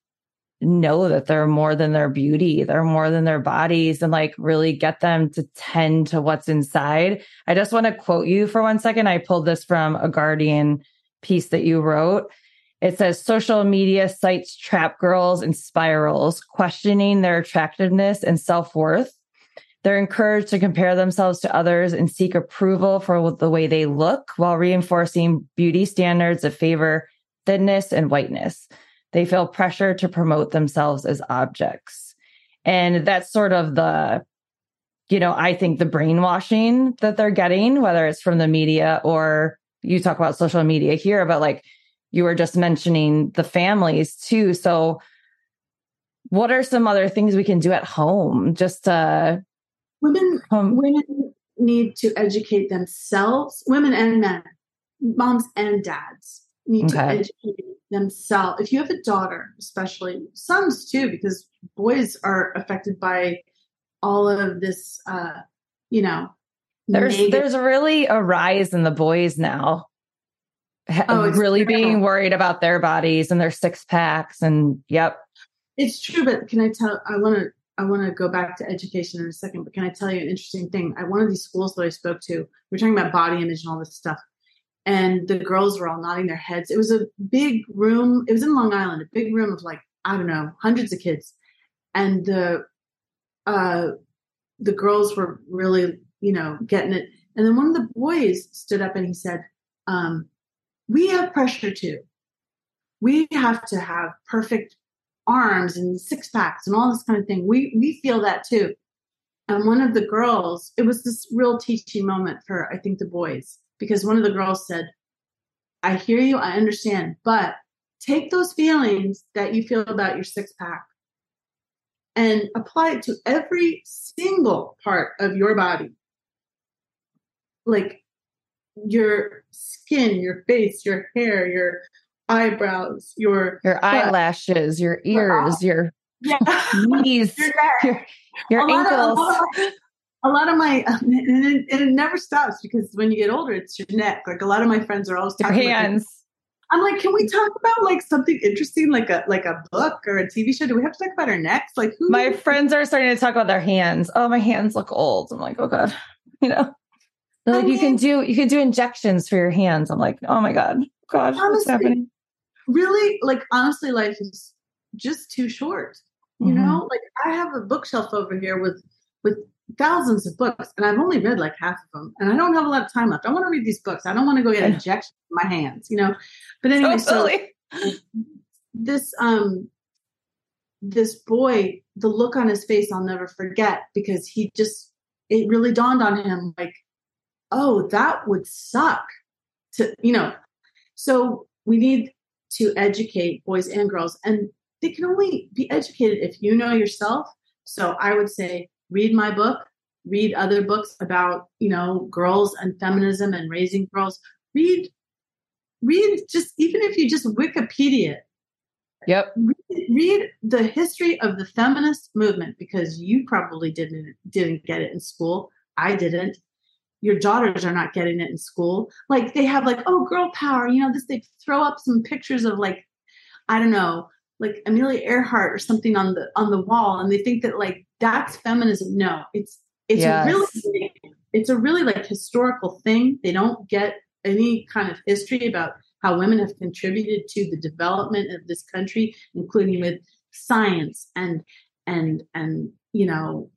know that they're more than their beauty, they're more than their bodies, and like really get them to tend to what's inside. I just want to quote you for one second. I pulled this from a Guardian piece that you wrote. It says, social media sites trap girls in spirals, questioning their attractiveness and self-worth. They're encouraged to compare themselves to others and seek approval for the way they look while reinforcing beauty standards that favor thinness and whiteness. They feel pressure to promote themselves as objects. And that's sort of the, you know, I think the brainwashing that they're getting, whether it's from the media or you talk about social media here, but like you were just mentioning the families too. So what are some other things we can do at home just to... Women, um, women need to educate themselves, women and men, moms and dads need okay. to educate themselves. If you have a daughter, especially sons too, because boys are affected by all of this, uh, you know, there's, negative. There's really a rise in the boys now oh, really terrible. being worried about their bodies and their six packs and yep. It's true. But can I tell, I want to, I want to go back to education in a second, but can I tell you an interesting thing? At one of these schools that I spoke to, we're talking about body image and all this stuff. And the girls were all nodding their heads. It was a big room. It was in Long Island, a big room of like, I don't know, hundreds of kids. And the, uh, the girls were really, you know, getting it. And then one of the boys stood up and he said, um, we have pressure too. We have to have perfect arms and six packs and all this kind of thing. We we feel that too. And one of the girls, it was this real teaching moment for, I think, the boys, because one of the girls said, I hear you, I understand, but take those feelings that you feel about your six pack and apply it to every single part of your body. Like your skin, your face, your hair, your eyebrows, your your butt, eyelashes, your ears, your yeah. knees, your, your, your a ankles. Lot of, a lot of my, and it, and it never stops because when you get older, it's your neck. Like a lot of my friends are always talking your hands. About, I'm like, can we talk about like something interesting, like a like a book or a T V show? Do we have to talk about our necks? Like who? My friends are starting to talk about their hands. Oh, my hands look old. I'm like, oh god, you know. They're like I mean, you can do you can do injections for your hands. I'm like, oh my god, god, honestly, what's happening? Really, like, honestly, life is just too short, you mm-hmm. know? Like, I have a bookshelf over here with with thousands of books, and I've only read, like, half of them, and I don't have a lot of time left. I want to read these books. I don't want to go get injections in my hands, you know? But anyway, so, so this, um, this boy, the look on his face, I'll never forget, because he just, it really dawned on him, like, oh, that would suck to, you know? So we need to educate boys and girls, and they can only be educated if you know yourself. So I would say, read my book, read other books about, you know, girls and feminism and raising girls. Read, read just, even if you just Wikipedia. Yep. Read, read the history of the feminist movement, because you probably didn't, didn't get it in school. I didn't. Your daughters are not getting it in school. Like they have like, oh, girl power, you know, this, they throw up some pictures of like, I don't know, like Amelia Earhart or something on the, on the wall. And they think that like, that's feminism. No, it's, it's yes. a really, it's a really like historical thing. They don't get any kind of history about how women have contributed to the development of this country, including with science and, and, and, you know,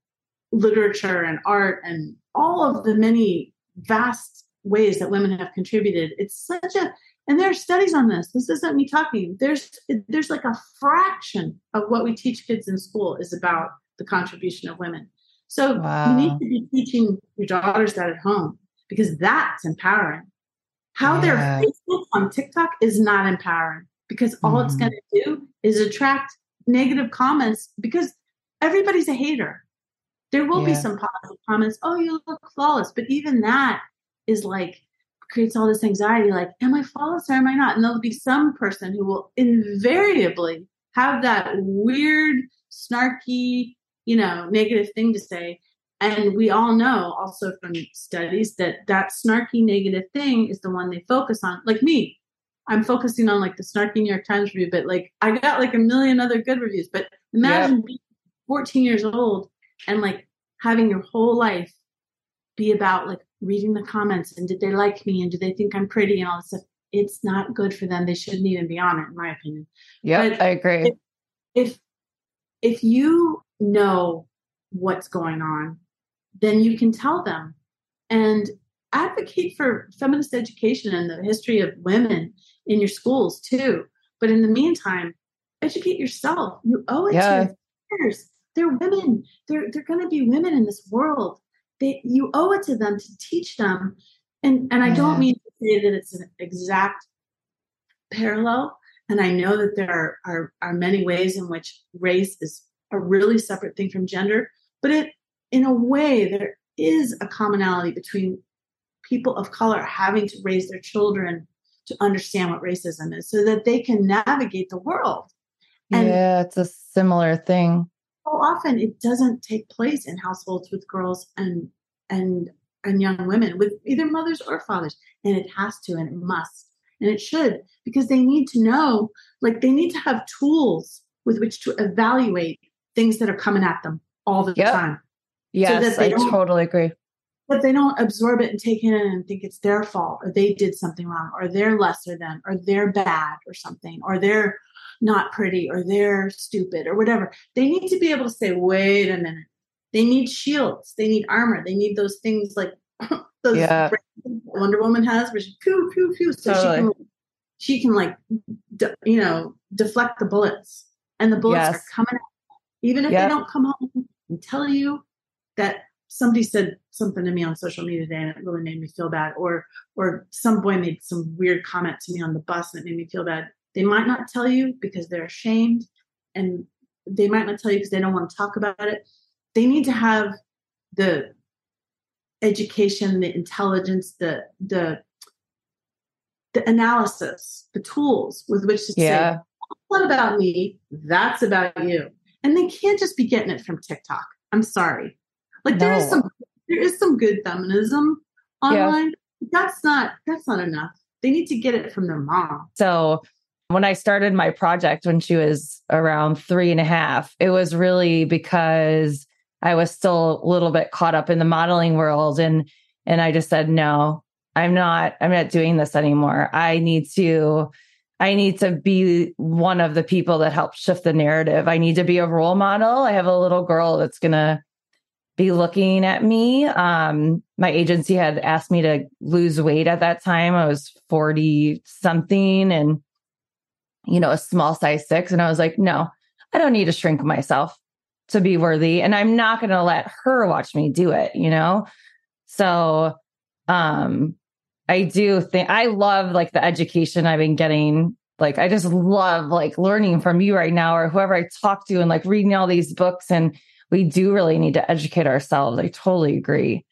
literature and art and all of the many vast ways that women have contributed. It's such a, and there are studies on this. This isn't me talking. There's, there's like a fraction of what we teach kids in school is about the contribution of women. So wow. you need to be teaching your daughters that at home, because that's empowering. How yeah. they're Facebook on TikTok is not empowering, because all mm. it's going to do is attract negative comments, because everybody's a hater. There will yeah. be some positive comments. Oh, you look flawless. But even that is like, creates all this anxiety. Like, am I flawless or am I not? And there'll be some person who will invariably have that weird, snarky, you know, negative thing to say. And we all know also from studies that that snarky negative thing is the one they focus on. Like me, I'm focusing on like the snarky New York Times review, but like I got like a million other good reviews. But imagine yeah. being fourteen years old and like having your whole life be about like reading the comments and did they like me and do they think I'm pretty and all this stuff. It's not good for them. They shouldn't even be on it, in my opinion. Yeah, I agree. If, if if you know what's going on, then you can tell them and advocate for feminist education and the history of women in your schools too. But in the meantime, educate yourself. You owe it yeah. to your peers. They're women. They're they're going to be women in this world. They, you owe it to them to teach them. And and I don't mean to say that it's an exact parallel. And I know that there are, are, are many ways in which race is a really separate thing from gender. But it, in a way, there is a commonality between people of color having to raise their children to understand what racism is so that they can navigate the world. And yeah, it's a similar thing. So often it doesn't take place in households with girls and and and young women, with either mothers or fathers. And it has to, and it must, and it should, because they need to know, like they need to have tools with which to evaluate things that are coming at them all the yep. time. Yes, so I totally agree. But they don't absorb it and take it in and think it's their fault or they did something wrong or they're lesser than or they're bad or something or they're not pretty or they're stupid or whatever. They need to be able to say, wait a minute. They need shields. They need armor. They need those things like those yeah. Wonder Woman has where she pew, pew, pew. So totally. she, can, she can like, de- you know, deflect the bullets. And the bullets yes. are coming out. Even if yep. they don't come home and tell you that somebody said something to me on social media today and it really made me feel bad. Or or some boy made some weird comment to me on the bus and it made me feel bad. They might not tell you because they're ashamed. And they might not tell you because they don't want to talk about it. They need to have the education, the intelligence, the the the analysis, the tools with which to yeah. say, what about me? That's about you. And they can't just be getting it from TikTok. I'm sorry. Like no. there is some there is some good feminism online. Yeah. But that's not that's not enough. They need to get it from their mom. So when I started my project when she was around three and a half, it was really because I was still a little bit caught up in the modeling world. And and I just said, no, I'm not, I'm not doing this anymore. I need to, I need to be one of the people that help shift the narrative. I need to be a role model. I have a little girl that's going to be looking at me. Um, my agency had asked me to lose weight at that time. I was forty something and, you know, a small size six. And I was like, no, I don't need to shrink myself to be worthy. And I'm not going to let her watch me do it, you know? So, um, I do think I love like the education I've been getting. Like, I just love like learning from you right now or whoever I talk to and like reading all these books. And we do really need to educate ourselves. I totally agree.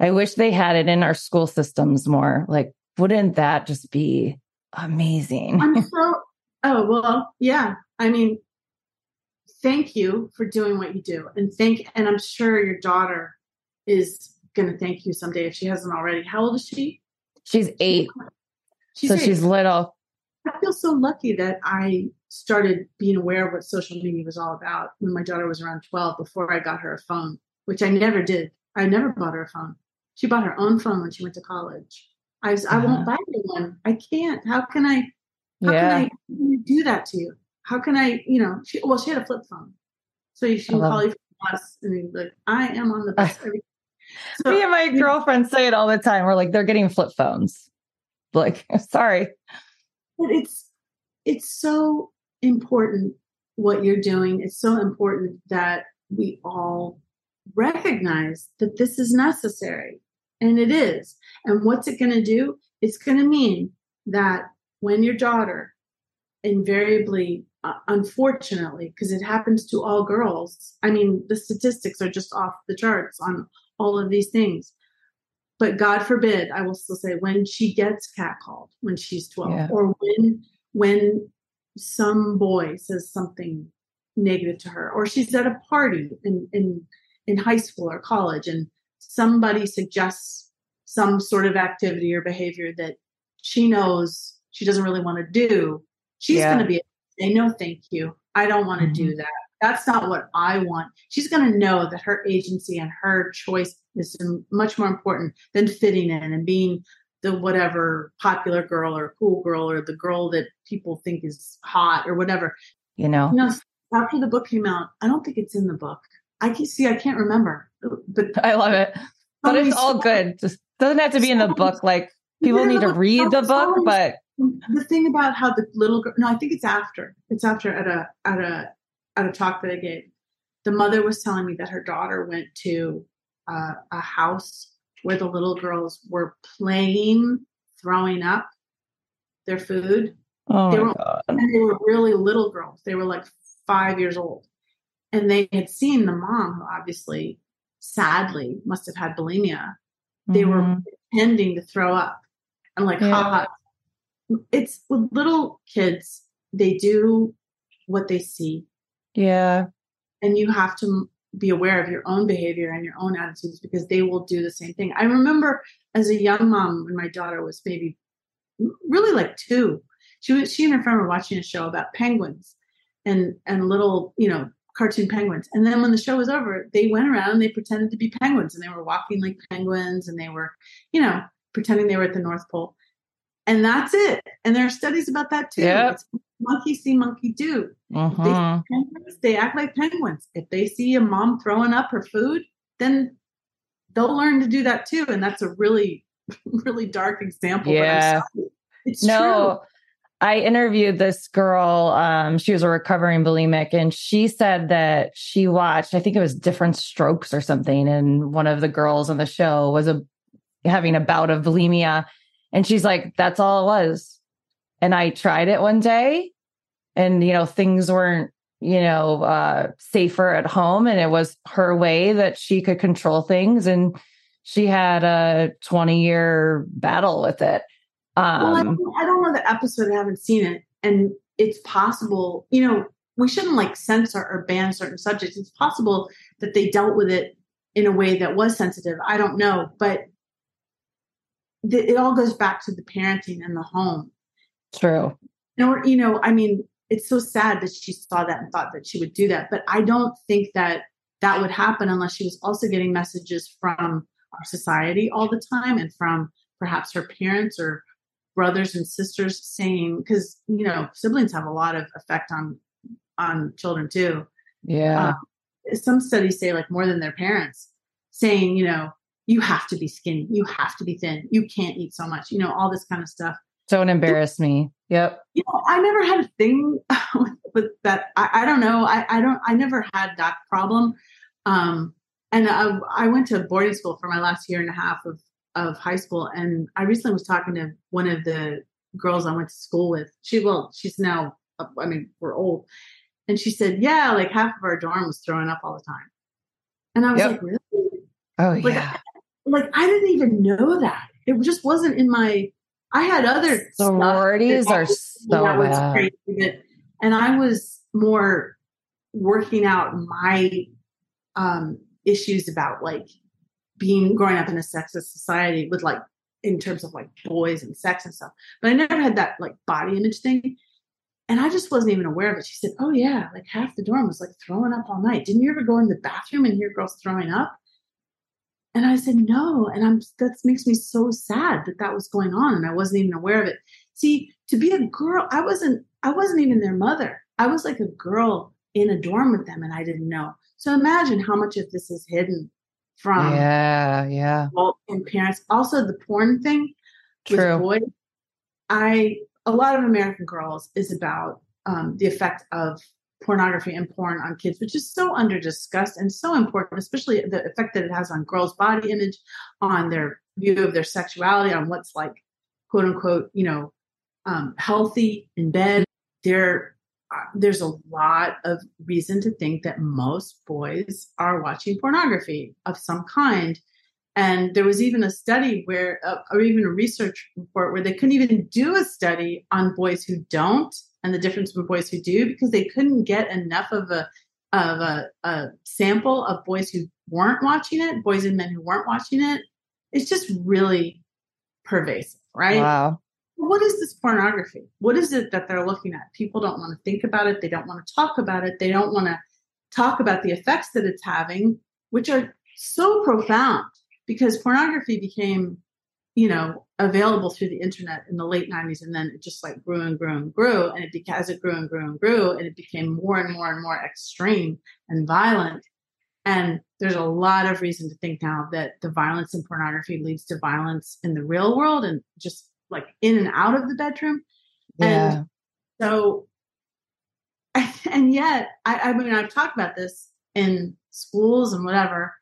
I wish they had it in our school systems more. Like, wouldn't that just be amazing? I'm so, oh, well, yeah. I mean, thank you for doing what you do. And thank, and I'm sure your daughter is going to thank you someday if she hasn't already. How old is she? She's eight. She's so eight. She's little. I feel so lucky that I started being aware of what social media was all about when my daughter was around twelve before I got her a phone, which I never did. I never bought her a phone. She bought her own phone when she went to college. I was, uh-huh. I won't buy you one. I can't. How can I, how yeah. can I do that to you? How can I, you know, she, well, she had a flip phone. So she would call you from the bus and you'd be like, I am on the bus. So, me and my girlfriend say it all the time. We're like, they're getting flip phones. Like, sorry. But it's, it's so important what you're doing. It's so important that we all recognize that this is necessary. And it is. And what's it going to do? It's going to mean that when your daughter invariably, uh, unfortunately, because it happens to all girls. I mean, the statistics are just off the charts on all of these things. But God forbid, I will still say, when she gets catcalled when she's twelve, yeah. or when when some boy says something negative to her, or she's at a party in, in, in high school or college, and somebody suggests some sort of activity or behavior that she knows she doesn't really want to do, she's yeah. going to be able to say, no, thank you. I don't want to mm-hmm. do that. That's not what I want. She's going to know that her agency and her choice is much more important than fitting in and being the whatever popular girl or cool girl or the girl that people think is hot or whatever. You know, you know after the book came out, I don't think it's in the book. I can see, I can't remember. But I love it. But it's all good. Just doesn't have to be in the book. Like people need to read the book, but the thing about how the little girl, no, I think it's after it's after at a, at a, at a talk that I gave, the mother was telling me that her daughter went to uh, a house where the little girls were playing, throwing up their food. Oh they were, God. And they were really little girls. They were like five years old. And they had seen the mom, who obviously, sadly, must have had bulimia. They mm-hmm. were pretending to throw up and like, yeah. ha ha. It's with little kids, they do what they see. Yeah. And you have to be aware of your own behavior and your own attitudes because they will do the same thing. I remember as a young mom when my daughter was maybe really like two, she was, she and her friend were watching a show about penguins and, and little, you know, cartoon penguins. And then when the show was over, they went around and they pretended to be penguins and they were walking like penguins and they were, you know, pretending they were at the North Pole. And that's it. And there are studies about that too. Yep. It's monkey see, monkey do. Uh-huh. If they see penguins, they act like penguins. If they see a mom throwing up her food, then they'll learn to do that too. And that's a really, really dark example. Yeah. But I'm sorry. It's no, true. I interviewed this girl. Um, she was a recovering bulimic, and she said that she watched, I think it was Different Strokes or something. And one of the girls on the show was a, having a bout of bulimia. And she's like, that's all it was. And I tried it one day and, you know, things weren't, you know, uh, safer at home. And it was her way that she could control things. And she had a twenty year battle with it. Um, well, I don't, I don't know the episode. I haven't seen it. And it's possible, you know, we shouldn't like censor or ban certain subjects. It's possible that they dealt with it in a way that was sensitive. I don't know, but it all goes back to the parenting and the home. True. Or, you know, I mean, it's so sad that she saw that and thought that she would do that. But I don't think that that would happen unless she was also getting messages from our society all the time and from perhaps her parents or brothers and sisters saying, because, you know, siblings have a lot of effect on on children, too. Yeah. Um, some studies say like more than their parents saying, you know, you have to be skinny. You have to be thin. You can't eat so much. You know, all this kind of stuff. Don't embarrass me. Yep. You know, I never had a thing with, with that. I, I don't know. I, I don't, I never had that problem. Um, and I, I went to boarding school for my last year and a half of, of high school. And I recently was talking to one of the girls I went to school with. She, well, she's now, I mean, we're old. And she said, yeah, like half of our dorm was throwing up all the time. And I was yep. like, really? Oh like, yeah. Like I didn't even know that. It just wasn't in my, I had other sororities are so bad. Crazy, and I was more working out my um, issues about like being growing up in a sexist society with like, in terms of like boys and sex and stuff, but I never had that like body image thing. And I just wasn't even aware of it. She said, oh yeah. Like half the dorm was like throwing up all night. Didn't you ever go in the bathroom and hear girls throwing up? And I said, no. And I'm, that makes me so sad that that was going on. And I wasn't even aware of it. See, to be a girl, I wasn't, I wasn't even their mother. I was like a girl in a dorm with them and I didn't know. So imagine how much of this is hidden from yeah, yeah. and parents. Also the porn thing with True. boys. I, a lot of American Girls is about um, the effect of pornography and porn on kids, which is so under discussed and so important, especially the effect that it has on girls' body image, on their view of their sexuality, on what's like, quote unquote, you know, um, healthy in bed. There, uh, there's a lot of reason to think that most boys are watching pornography of some kind. And there was even a study where, uh, or even a research report where they couldn't even do a study on boys who don't and the difference with boys who do, because they couldn't get enough of a of a, a sample of boys who weren't watching it, boys and men who weren't watching it. It's just really pervasive, right? Wow. what is this pornography? What is it that they're looking at? People don't want to think about it. They don't want to talk about it. They don't want to talk about the effects that it's having, which are so profound because pornography became, you know, available through the internet in the late nineties. And then it just like grew and grew and grew. And it became, as it grew and grew and grew, and it became more and more and more extreme and violent. And there's a lot of reason to think now that the violence in pornography leads to violence in the real world and just like in and out of the bedroom. Yeah. And so, and yet, I, I mean, I've talked about this in schools and whatever.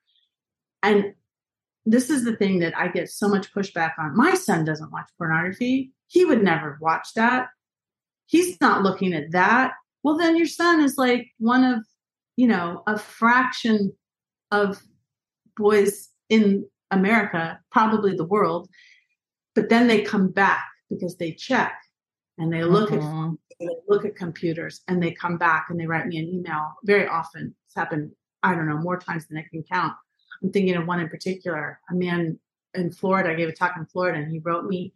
And this is the thing that I get so much pushback on. My son doesn't watch pornography. He would never watch that. He's not looking at that. Well, then your son is like one of, you know, a fraction of boys in America, probably the world, but then they come back because they check and they look mm-hmm. at they look at computers and they come back and they write me an email. Very often it's happened, I don't know, more times than I can count. I'm thinking of one in particular, a man in Florida. I gave a talk in Florida and he wrote me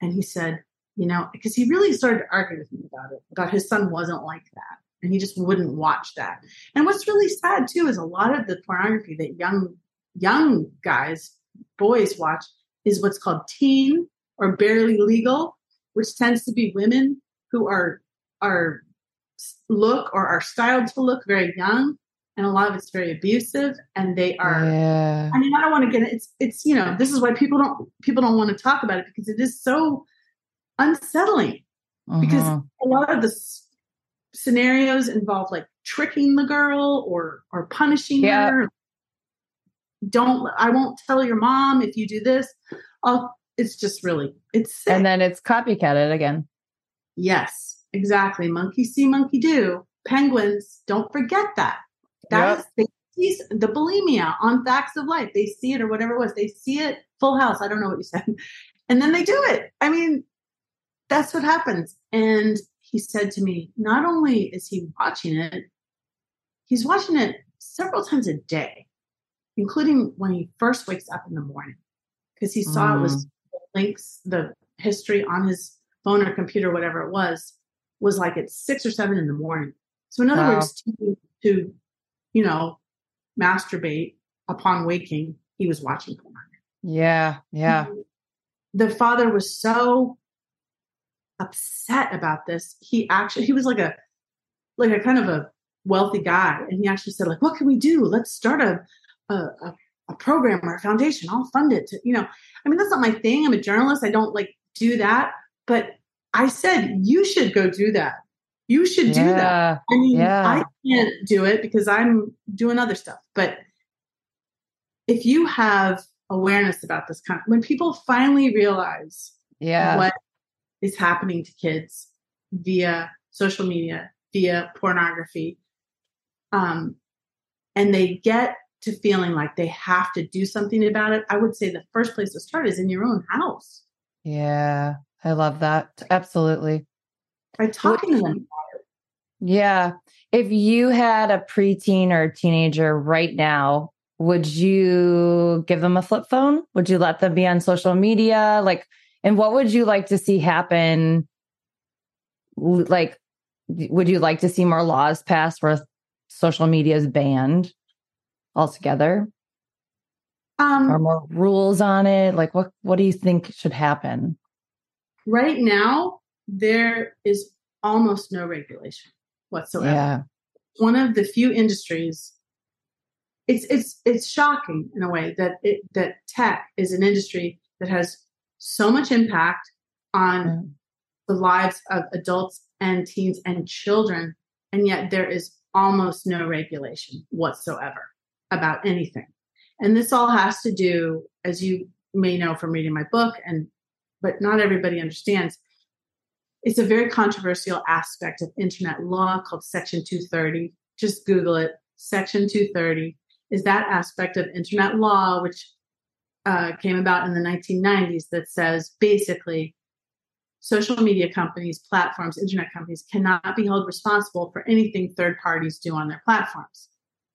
and he said, you know, because he really started to argue with me about it, about his son wasn't like that. And he just wouldn't watch that. And what's really sad, too, is a lot of the pornography that young young guys, boys watch is what's called teen or barely legal, which tends to be women who are are look or are styled to look very young. And a lot of it's very abusive. And they are, yeah. I mean, I don't want to get it. It's, it's, you know, this is why people don't people don't want to talk about it, because it is so unsettling. Mm-hmm. Because a lot of the scenarios involve like tricking the girl or or punishing yeah. her. Don't I won't tell your mom if you do this. I'll, it's just really it's sick. And then it's copycatted again. Yes, exactly. Monkey see, monkey do. Penguins, don't forget that. That yep. is they see the bulimia on Facts of Life. They see it or whatever it was. They see it. Full House. I don't know what you said. And then they do it. I mean, that's what happens. And he said to me, not only is he watching it, he's watching it several times a day, including when he first wakes up in the morning, because he saw mm. it was links, the history on his phone or computer, whatever it was, was like at six or seven in the morning. So in other wow. words, to, to, you know, masturbate upon waking, he was watching porn. Yeah, yeah. And the father was so upset about this. He actually, he was like a, like a kind of a wealthy guy. And he actually said, like, what can we do? Let's start a, a, a program or a foundation. I'll fund it to, you know, I mean, that's not my thing. I'm a journalist. I don't like do that, but I said, you should go do that. You should do yeah. that. I mean, yeah. I can't do it because I'm doing other stuff, but if you have awareness about this kind of, when people finally realize yeah. what is happening to kids via social media, via pornography. Um, and they get to feeling like they have to do something about it. I would say the first place to start is in your own house. Yeah. I love that. Absolutely. By talking to them about it. Yeah. If you had a preteen or a teenager right now, would you give them a flip phone? Would you let them be on social media? Like, and what would you like to see happen? Like, would you like to see more laws passed where social media is banned altogether? Um, or more rules on it? Like, what, what do you think should happen? Right now, there is almost no regulation whatsoever. Yeah. One of the few industries, it's it's it's shocking in a way that it, that tech is an industry that has so much impact on yeah. the lives of adults and teens and children. And yet there is almost no regulation whatsoever about anything. And this all has to do, as you may know from reading my book, and but not everybody understands, it's a very controversial aspect of internet law called Section two thirty. Just Google it. Section two thirty is that aspect of internet law, which Uh, came about in the nineteen nineties, that says basically social media companies, platforms, internet companies cannot be held responsible for anything third parties do on their platforms.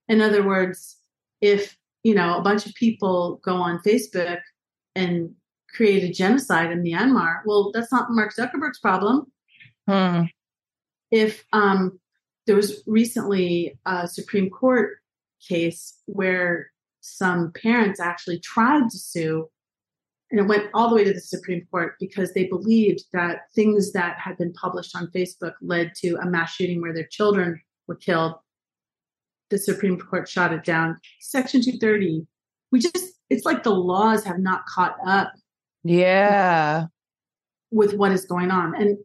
In other words, if, you know, a bunch of people go on Facebook and created genocide in Myanmar. Well, that's not Mark Zuckerberg's problem. Hmm. If um, there was recently a Supreme Court case where some parents actually tried to sue, and it went all the way to the Supreme Court because they believed that things that had been published on Facebook led to a mass shooting where their children were killed. The Supreme Court shot it down. Section two thirty. We just, it's like the laws have not caught up. Yeah. With what is going on. And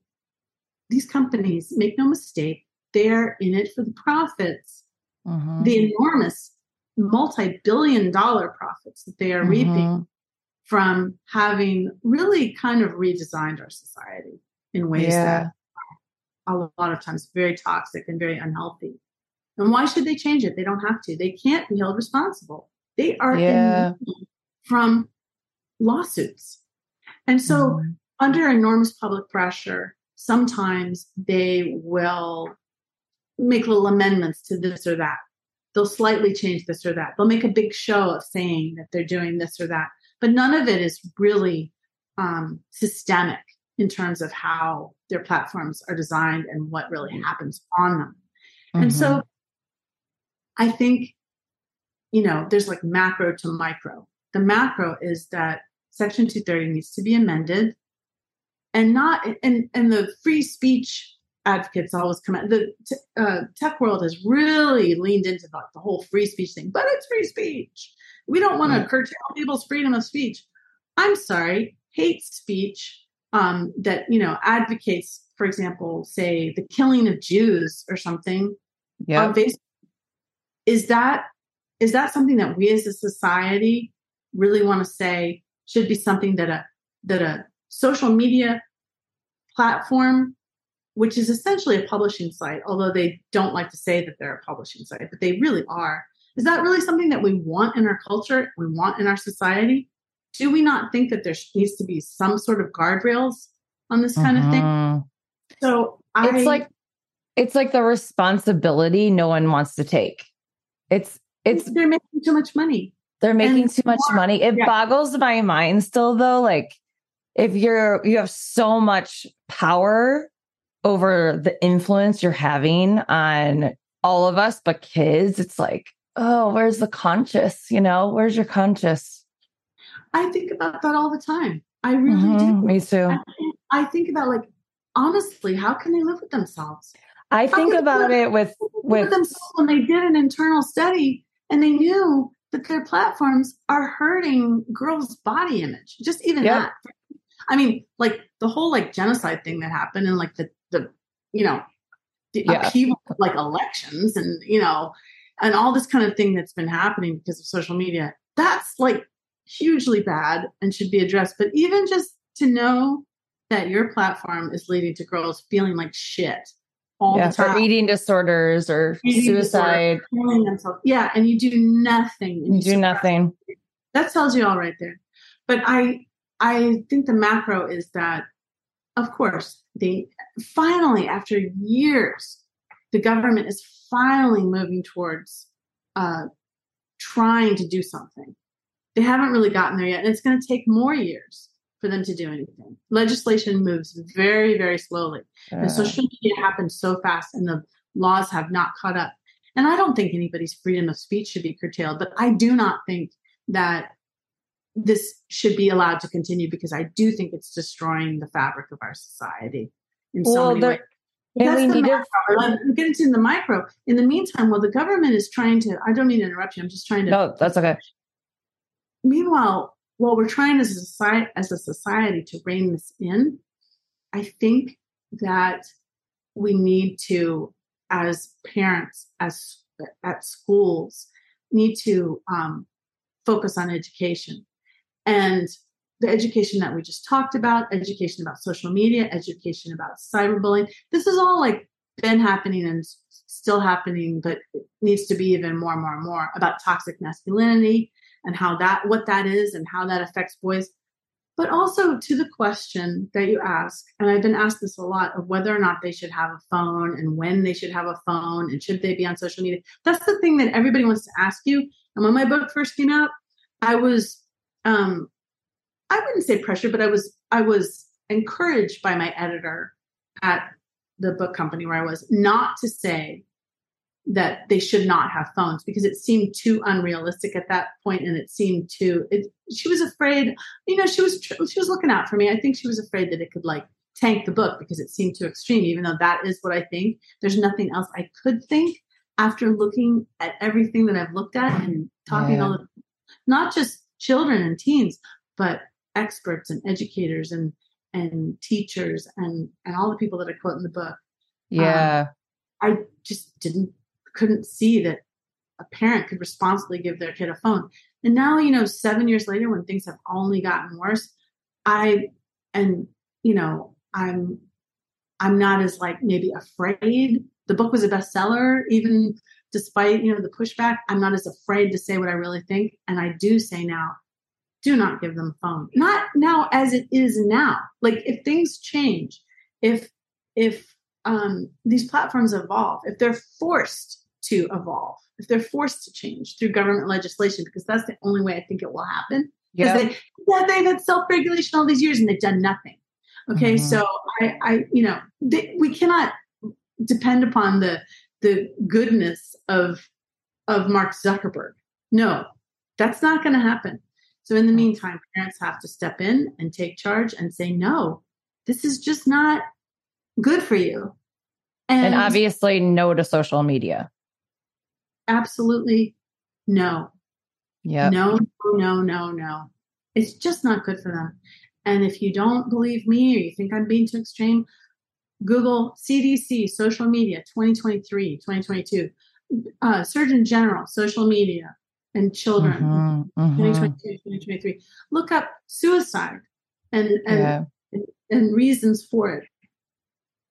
these companies, make no mistake, they're in it for the profits, mm-hmm. the enormous multi-billion dollar profits that they are mm-hmm. reaping from having really kind of redesigned our society in ways yeah. that are a lot of times very toxic and very unhealthy. And why should they change it? They don't have to. They can't be held responsible. They are yeah. immune from lawsuits. And so mm-hmm. under enormous public pressure, sometimes they will make little amendments to this or that. They'll slightly change this or that. They'll make a big show of saying that they're doing this or that. But none of it is really um, systemic in terms of how their platforms are designed and what really happens on them. Mm-hmm. And so I think, you know, there's like macro to micro. The macro is that Section two thirty needs to be amended. And not and and the free speech advocates always come out. The t- uh, tech world has really leaned into the, the whole free speech thing, but it's free speech. We don't want to curtail people's freedom of speech. I'm sorry, hate speech um, that you know advocates, for example, say the killing of Jews or something. Yeah, on Facebook. Is that is that something that we as a society really want to say should be something that a that a social media platform, which is essentially a publishing site, although they don't like to say that they're a publishing site, but they really are. Is that really something that we want in our culture, we want in our society? Do we not think that there needs to be some sort of guardrails on this kind mm-hmm. of thing? So I, it's like it's like the responsibility no one wants to take. It's it's they're making too much money. They're making and too much more, money. It yeah. boggles my mind still, though. Like if you're you have so much power over the influence you're having on all of us, but kids, it's like, oh, where's the conscious? You know, where's your conscious? I think about that all the time. I really mm-hmm, do. Me too. I think, I think about like, honestly, how can they live with themselves? I how think about it with, with, with themselves when they did an internal study and they knew that their platforms are hurting girls' body image. Just even yep. that. I mean, like the whole like genocide thing that happened and like the, the you know, the yeah. upheaval of like elections and, you know, and all this kind of thing that's been happening because of social media, that's like hugely bad and should be addressed. But even just to know that your platform is leading to girls feeling like shit all yeah, the time. Or eating disorders or eating suicide. Disorder, yeah. And you do nothing. You, you do nothing. That tells you all right there. But I, I think the macro is that, of course, they finally, after years, the government is finally moving towards uh, trying to do something. They haven't really gotten there yet. And it's going to take more years for them to do anything. Legislation moves very, very slowly. Uh, and social media happens so fast and the laws have not caught up. And I don't think anybody's freedom of speech should be curtailed, but I do not think that this should be allowed to continue because I do think it's destroying the fabric of our society in so well, many the- ways. That's we the need macro. To... I'm getting to the micro. In the meantime, while the government is trying to, I don't mean to interrupt you. I'm just trying to. No, that's okay. Meanwhile, while we're trying as a society, as a society to rein this in, I think that we need to, as parents, as at schools, need to um, focus on education and the education that we just talked about, education about social media, education about cyberbullying. This is all like been happening and still happening, but it needs to be even more and more and more about toxic masculinity and how that, what that is and how that affects boys. But also to the question that you ask, and I've been asked this a lot, of whether or not they should have a phone and when they should have a phone and should they be on social media. That's the thing that everybody wants to ask you. And when my book first came out, I was, um, I wouldn't say pressure, but I was, I was encouraged by my editor at the book company where I was, not to say that they should not have phones, because it seemed too unrealistic at that point. And it seemed too, it, she was afraid, you know, she was, she was looking out for me. I think she was afraid that it could like tank the book because it seemed too extreme, even though that is what I think. There's nothing else I could think after looking at everything that I've looked at and talking to all the, not just children and teens, but experts and educators and, and teachers and, and all the people that I quote in the book. Yeah. Um, I just didn't, couldn't see that a parent could responsibly give their kid a phone. And now, you know, seven years later, when things have only gotten worse, I, and, you know, I'm, I'm not as like maybe afraid. The book was a bestseller, even despite, you know, the pushback. I'm not as afraid to say what I really think. And I do say now, do not give them a phone. Not now as it is now. Like if things change, if, if um, these platforms evolve, if they're forced to evolve, if they're forced to change through government legislation, because that's the only way I think it will happen. Because yep. they, yeah, they've had self-regulation all these years and they've done nothing. Okay. Mm-hmm. So I, I, you know, they, we cannot depend upon the, the goodness of, of Mark Zuckerberg. No, that's not going to happen. So in the meantime, parents have to step in and take charge and say, no, this is just not good for you. And, and obviously no to social media. Absolutely no. Yeah. No, no, no, no. It's just not good for them. And if you don't believe me or you think I'm being too extreme, Google C D C, social media, twenty twenty-three, twenty twenty-two, uh, Surgeon General, social media and children, mm-hmm, mm-hmm. twenty twenty-two, twenty twenty-three. Look up suicide and and, yeah. and and reasons for it.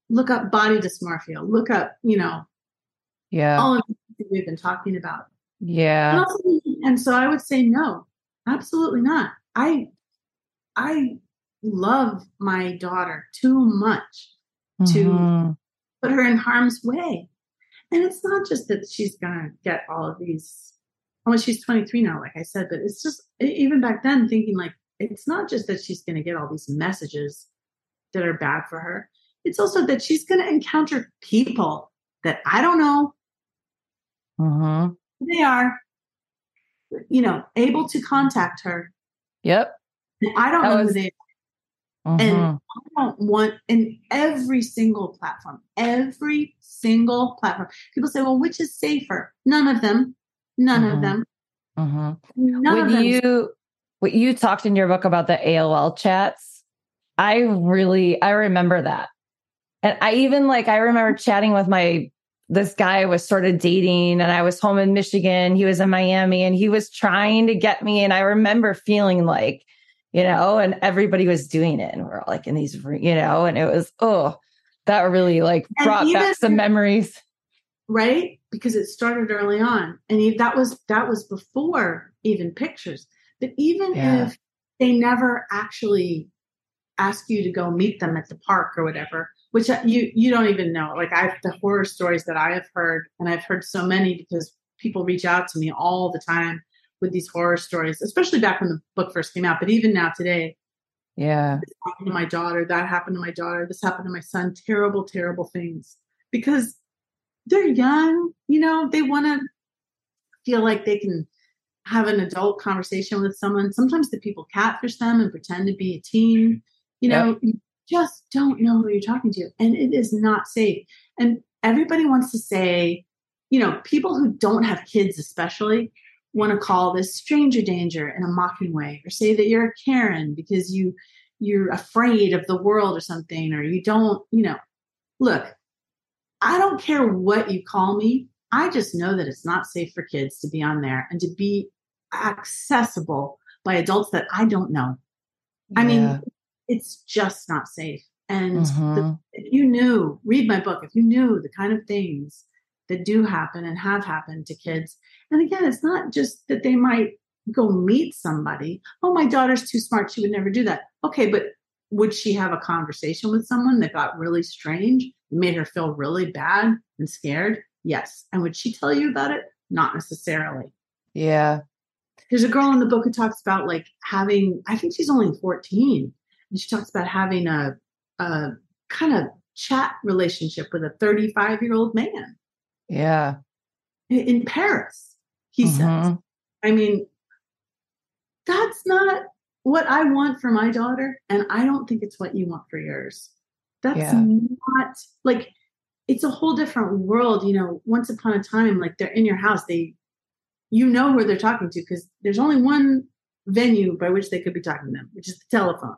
Look up body dysmorphia. Look up, you know, yeah, all of the we've been talking about. Yeah. And, also, and so I would say no, absolutely not. I I love my daughter too much to mm-hmm. put her in harm's way. And it's not just that she's going to get all of these, well, she's twenty-three now, like I said, but it's just, even back then thinking like, it's not just that she's going to get all these messages that are bad for her. It's also that she's going to encounter people that I don't know. Mm-hmm. They are, you know, able to contact her. Yep. And I don't that know was- who they are. Mm-hmm. And I don't want in every single platform, every single platform. People say, well, which is safer? None of them. None mm-hmm. of them. Mm-hmm. None when of them. You, when you talked in your book about the A O L chats, I really, I remember that. And I even like, I remember chatting with my, this guy I was sort of dating and I was home in Michigan. He was in Miami and he was trying to get me. And I remember feeling like, you know, and everybody was doing it. And we're all like in these, you know, and it was, oh, that really like brought even, back some memories. Right. Because it started early on. And that was, that was before even pictures. But even yeah. if they never actually ask you to go meet them at the park or whatever, which you, you don't even know. Like I, the horror stories that I have heard, and I've heard so many because people reach out to me all the time with these horror stories, especially back when the book first came out, but even now today. Yeah. This happened to my daughter, that happened to my daughter, this happened to my son, terrible, terrible things. Because they're young, you know, they want to feel like they can have an adult conversation with someone. Sometimes the people catfish them and pretend to be a teen. You know, yep. You just don't know who you're talking to. And it is not safe. And everybody wants to say, you know, people who don't have kids especially want to call this stranger danger in a mocking way, or say that you're a Karen because you, you're afraid of the world or something, or you don't, you know, look, I don't care what you call me. I just know that it's not safe for kids to be on there and to be accessible by adults that I don't know. Yeah. I mean, it's just not safe. And mm-hmm. the, if you knew, read my book, if you knew the kind of things that do happen and have happened to kids. And again, it's not just that they might go meet somebody. Oh, my daughter's too smart. She would never do that. Okay, but would she have a conversation with someone that got really strange, made her feel really bad and scared? Yes. And would she tell you about it? Not necessarily. Yeah. There's a girl in the book who talks about like having, I think she's only fourteen, and she talks about having a, a kind of chat relationship with a thirty-five year old man. Yeah. In Paris, he mm-hmm. says. I mean, that's not what I want for my daughter. And I don't think it's what you want for yours. That's yeah. not like, it's a whole different world. You know, once upon a time, like they're in your house, they, you know where they're talking to, because there's only one venue by which they could be talking to them, which is the telephone.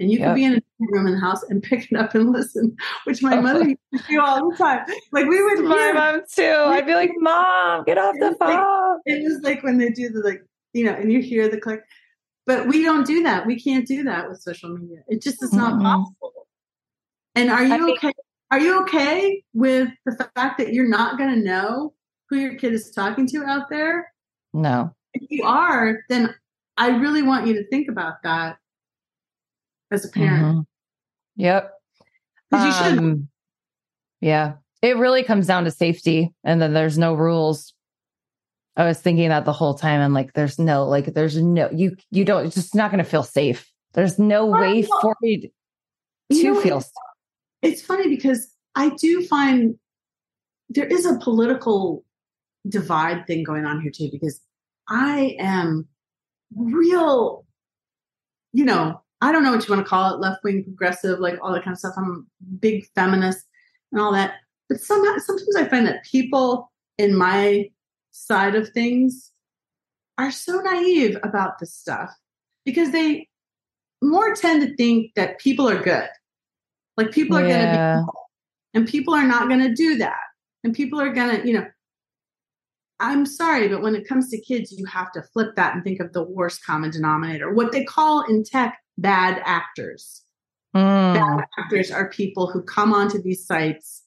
And you yep. could be in a room in the house and pick it up and listen, which my mother used to do all the time. Like we would my hear. Mom too. I'd be like, Mom, get off the phone. It was like when they do the like, you know, and you hear the click. But we don't do that. We can't do that with social media. It just is not mm-hmm. possible. And are you I okay? Think- are you okay with the fact that you're not going to know who your kid is talking to out there? No. If you are, then I really want you to think about that as a parent. Mm-hmm. Yep. Because um, you should. Yeah. It really comes down to safety, and then there's no rules. I was thinking that the whole time. I'm like, there's no, like, there's no, you, you don't, it's just not going to feel safe. There's no well, way well, for me to you know, feel safe. It's funny because I do find there is a political divide thing going on here too, because I am real, you know, I don't know what you want to call it, left-wing, progressive, like all that kind of stuff. I'm a big feminist and all that. But somehow, sometimes I find that people in my side of things are so naive about this stuff because they more tend to think that people are good. Like people are yeah. going to be people, and people are not going to do that. And people are going to, you know, I'm sorry, but when it comes to kids, you have to flip that and think of the worst common denominator, what they call in tech, bad actors. Mm. Bad actors are people who come onto these sites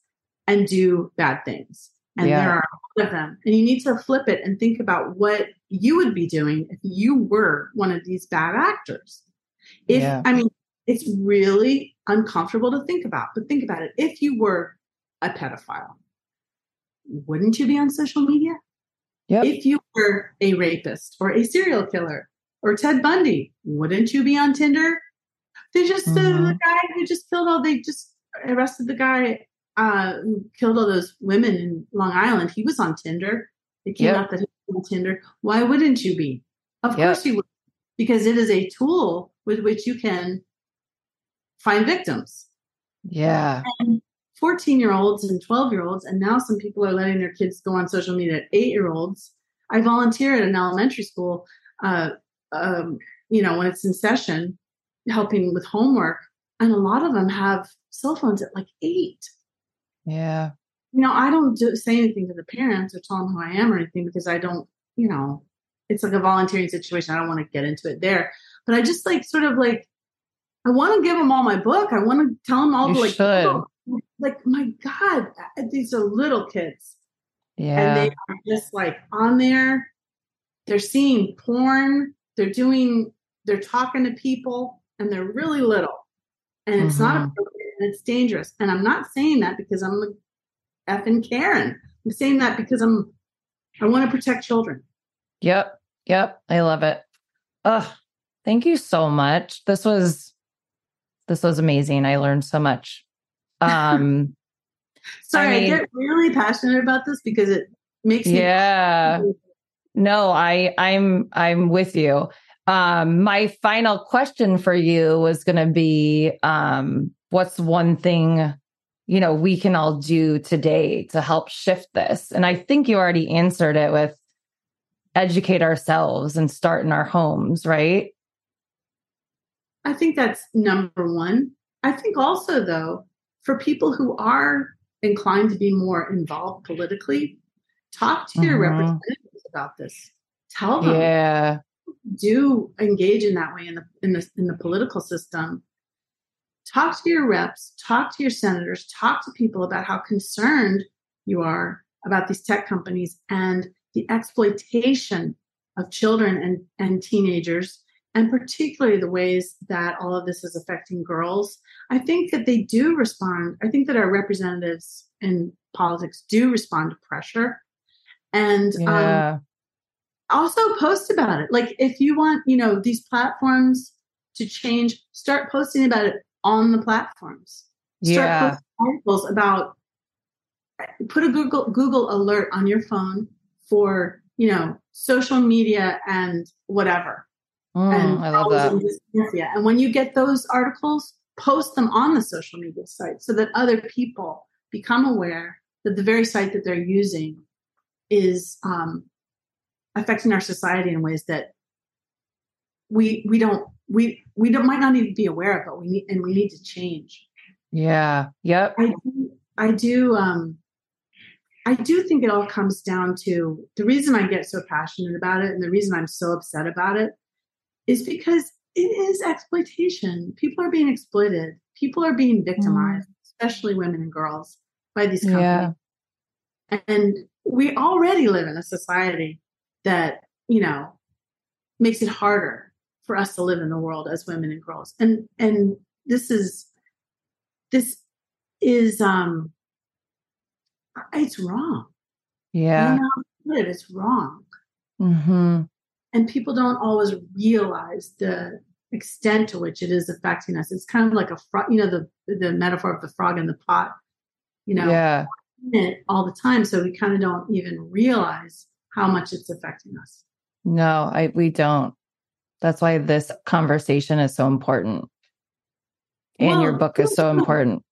and do bad things. And yeah. there are a lot of them. And you need to flip it and think about what you would be doing if you were one of these bad actors. If, yeah. I mean, it's really uncomfortable to think about, but think about it. If you were a pedophile, wouldn't you be on social media? Yep. If you were a rapist or a serial killer or Ted Bundy, wouldn't you be on Tinder? They just, mm-hmm. uh, the guy who just killed all, they just arrested the guy uh, who killed all those women in Long Island. He was on Tinder. It came yep. out that he was on Tinder. Why wouldn't you be? Of yep. course you would, because it is a tool with which you can find victims. Yeah. And fourteen year olds and twelve year olds. And now some people are letting their kids go on social media at eight year olds. I volunteer at an elementary school, uh, um, you know, when it's in session, helping with homework. And a lot of them have cell phones at like eight. Yeah. You know, I don't do, say anything to the parents or tell them who I am or anything, because I don't, you know, it's like a volunteering situation. I don't want to get into it there, but I just like sort of like, I want to give them all my book. I want to tell them all, you like, oh, like, my God, these are little kids. Yeah. And they are just like on there. They're seeing porn. They're doing, they're talking to people, and they're really little. And mm-hmm. it's not appropriate, and it's dangerous. And I'm not saying that because I'm a effing Karen. I'm saying that because I'm, I want to protect children. Yep. Yep. I love it. Ugh. Thank you so much. This was, This was amazing. I learned so much. Um, Sorry, I, mean, I get really passionate about this because it makes me. Yeah. Passionate. No, I, I'm, I'm with you. Um, my final question for you was going to be, um, what's one thing, you know, we can all do today to help shift this? And I think you already answered it with educate ourselves and start in our homes, right? I think that's number one. I think also, though, for people who are inclined to be more involved politically, talk to mm-hmm. your representatives about this. Tell them, yeah, do engage in that way in the in the in the political system. Talk to your reps, talk to your senators, talk to people about how concerned you are about these tech companies and the exploitation of children and, and teenagers. And particularly the ways that all of this is affecting girls. I think that they do respond. I think that our representatives in politics do respond to pressure. And yeah. um, also post about it. Like if you want, you know, these platforms to change, start posting about it on the platforms. Start yeah. posting articles about, put a Google Google alert on your phone for, you know, social media and whatever. Mm, and I love that. And when you get those articles, post them on the social media site so that other people become aware that the very site that they're using is um, affecting our society in ways that we we don't we we don't might not even be aware of, but we need and we need to change. Yeah. Yep. I do, I do. Um, I do think it all comes down to the reason I get so passionate about it, and the reason I'm so upset about it, is because it is exploitation. People are being exploited. People are being victimized, mm. especially women and girls, by these companies. Yeah. And we already live in a society that, you know, makes it harder for us to live in the world as women and girls. And and this is this is um it's wrong. Yeah. You know, it's wrong. Mm-hmm. And people don't always realize the extent to which it is affecting us. It's kind of like a frog, you know, the the metaphor of the frog in the pot, you know, yeah. it all the time. So we kind of don't even realize how much it's affecting us. No, I we don't. That's why this conversation is so important. And well, your book is so important.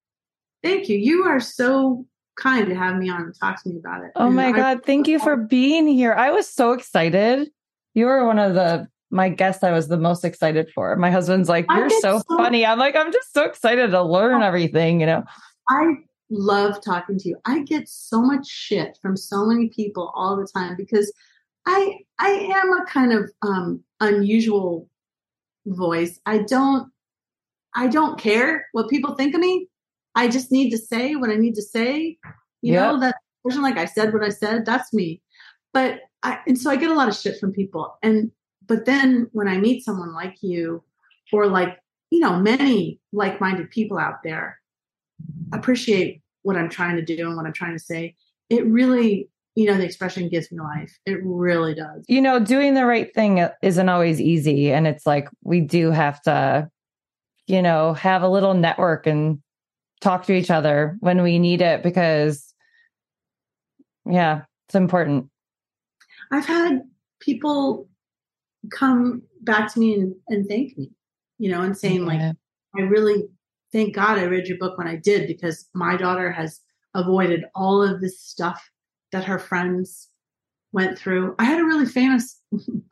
Thank you. You are so kind to have me on and talk to me about it. Oh and my I, God. Thank I, you for being here. I was so excited. You were one of the, my guests I was the most excited for. My husband's like, you're so, so funny. I'm like, I'm just so excited to learn everything, you know? I love talking to you. I get so much shit from so many people all the time because I, I am a kind of um, unusual voice. I don't, I don't care what people think of me. I just need to say what I need to say. You yep. know, that person, like I said, what I said, that's me. But I, and so I get a lot of shit from people. And, but then when I meet someone like you or like, you know, many like-minded people out there appreciate what I'm trying to do and what I'm trying to say, it really, you know, the expression gives me life. It really does. You know, doing the right thing isn't always easy. And it's like, we do have to, you know, have a little network and talk to each other when we need it because yeah, it's important. I've had people come back to me and, and thank me, you know, and saying like, yeah. I really thank God I read your book when I did, because my daughter has avoided all of this stuff that her friends went through. I had a really famous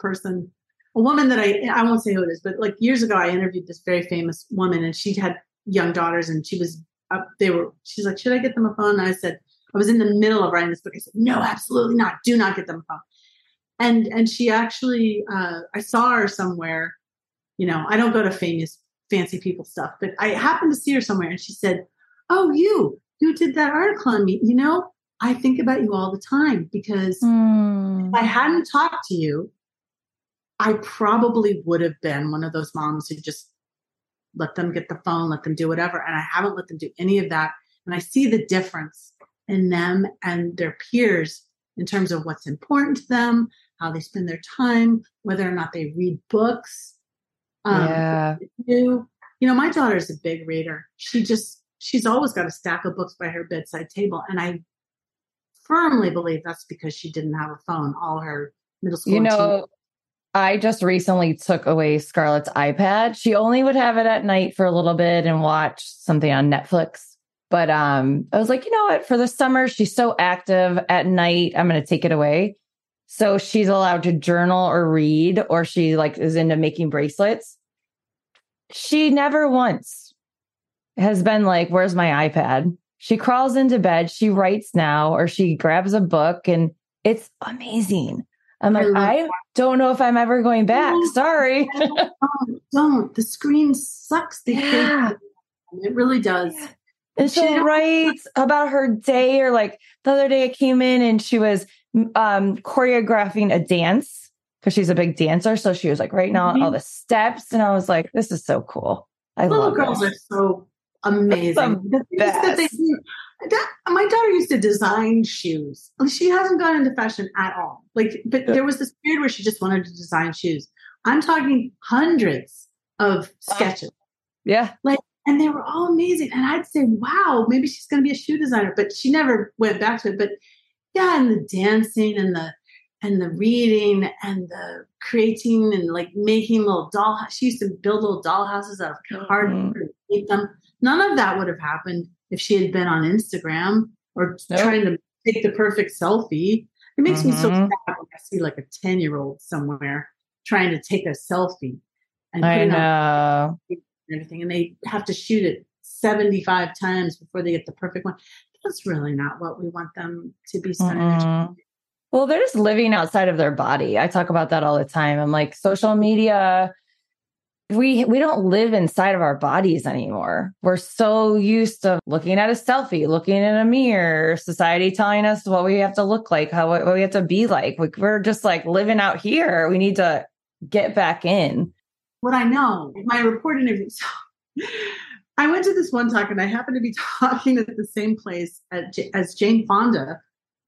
person, a woman that I, I won't say who it is, but like years ago, I interviewed this very famous woman and she had young daughters and she was up, they were, she's like, should I get them a phone? And I said, I was in the middle of writing this book. I said, no, absolutely not. Do not get them a phone. And and she actually, uh, I saw her somewhere, you know, I don't go to famous, fancy people stuff, but I happened to see her somewhere and she said, oh, you, you did that article on me. You know, I think about you all the time because mm. if I hadn't talked to you, I probably would have been one of those moms who just let them get the phone, let them do whatever. And I haven't let them do any of that. And I see the difference in them and their peers in terms of what's important to them, how they spend their time, whether or not they read books. Um, yeah. You know, my daughter is a big reader. She just, she's always got a stack of books by her bedside table. And I firmly believe that's because she didn't have a phone all her middle school. You know, teen- I just recently took away Scarlett's iPad. She only would have it at night for a little bit and watch something on Netflix. But um, I was like, you know what? For the summer, she's so active at night. I'm going to take it away. So she's allowed to journal or read, or she like is into making bracelets. She never once has been like, where's my iPad? She crawls into bed. She writes now, or she grabs a book, and it's amazing. I'm like, I, I don't know if I'm ever going back. No, Sorry. don't, don't. The screen sucks. They yeah. It really does. Yeah. And she'll she write about her day, or like the other day I came in and she was um, choreographing a dance because she's a big dancer. So she was like writing mm-hmm. all, all the steps. And I was like, this is so cool. I Little love girls this. Are so amazing. The things that they do. That, my daughter used to design shoes. She hasn't gone into fashion at all. Like, but yeah. there was this period where she just wanted to design shoes. I'm talking hundreds of sketches. Yeah. Like, and they were all amazing. And I'd say, wow, maybe she's going to be a shoe designer, but she never went back to it. But yeah. And the dancing and the, and the reading and the creating and like making little doll. She used to build little dollhouses out of cardboard mm-hmm. and make them. None of that would have happened if she had been on Instagram or nope. trying to take the perfect selfie. It makes mm-hmm. me so sad when I see like a ten year old somewhere trying to take a selfie and I know. And everything. And they have to shoot it seventy-five times before they get the perfect one. That's really not what we want them to be spending mm-hmm. their time. Well, they're just living outside of their body. I talk about that all the time. I'm like, social media, we we don't live inside of our bodies anymore. We're so used to looking at a selfie, looking in a mirror, society telling us what we have to look like, how what we have to be like. We're just like living out here. We need to get back in. What I know, my report interviews. I went to this one talk and I happened to be talking at the same place at, as Jane Fonda.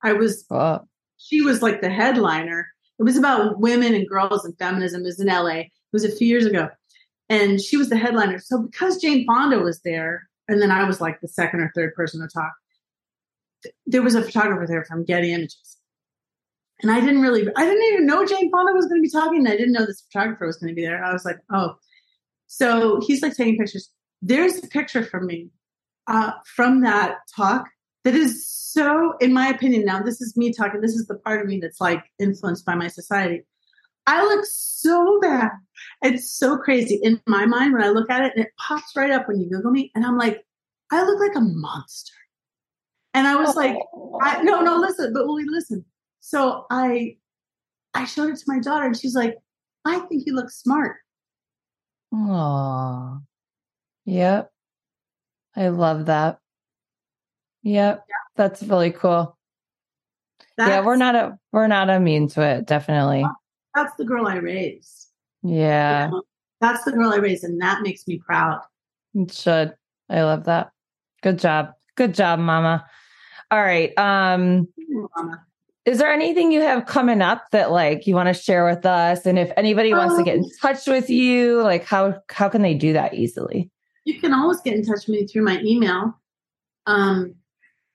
I was... Oh. She was like the headliner. It was about women and girls and feminism. It was in L A. It was a few years ago. And she was the headliner. So because Jane Fonda was there, and then I was like the second or third person to talk, th- there was a photographer there from Getty Images. And I didn't really, I didn't even know Jane Fonda was going to be talking. I didn't know this photographer was going to be there. I was like, oh. So he's like taking pictures. There's a picture from me uh, from that talk that is so, in my opinion, now this is me talking, this is the part of me that's like influenced by my society. I look so bad. It's so crazy in my mind when I look at it, and it pops right up when you Google me. And I'm like, I look like a monster. And I was oh. like, I, no, no, listen, but Willie, listen. So I, I showed it to my daughter and she's like, I think you look smart. Aww. Yep. I love that. Yep. Yeah. That's really cool. That's, yeah. We're not, a, we're not immune to it. Definitely. That's the girl I raised. Yeah. You know, that's the girl I raised. And that makes me proud. It should. I love that. Good job. Good job, Mama. All right. Um, you, Mama. Is there anything you have coming up that like you want to share with us? And if anybody um, wants to get in touch with you, like how, how can they do that easily? You can always get in touch with me through my email. Um,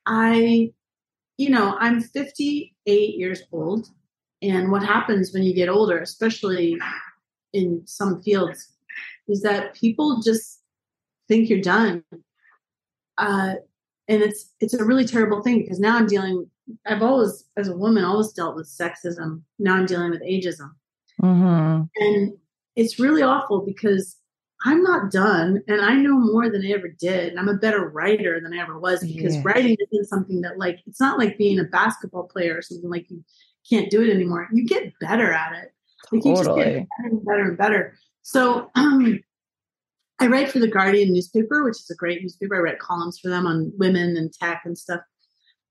I, you know, I'm fifty-eight years old, and what happens when you get older, especially in some fields, is that people just think you're done. Uh, and it's, it's a really terrible thing because now I'm dealing, I've always, as a woman, always dealt with sexism. Now I'm dealing with ageism. Mm-hmm. And it's really awful because I'm not done, and I know more than I ever did. And I'm a better writer than I ever was because yeah. writing isn't something that like, it's not like being a basketball player or something like you can't do it anymore. You get better at it. Like totally. You just get better and better and better. So um, I write for the Guardian newspaper, which is a great newspaper. I write columns for them on women and tech and stuff.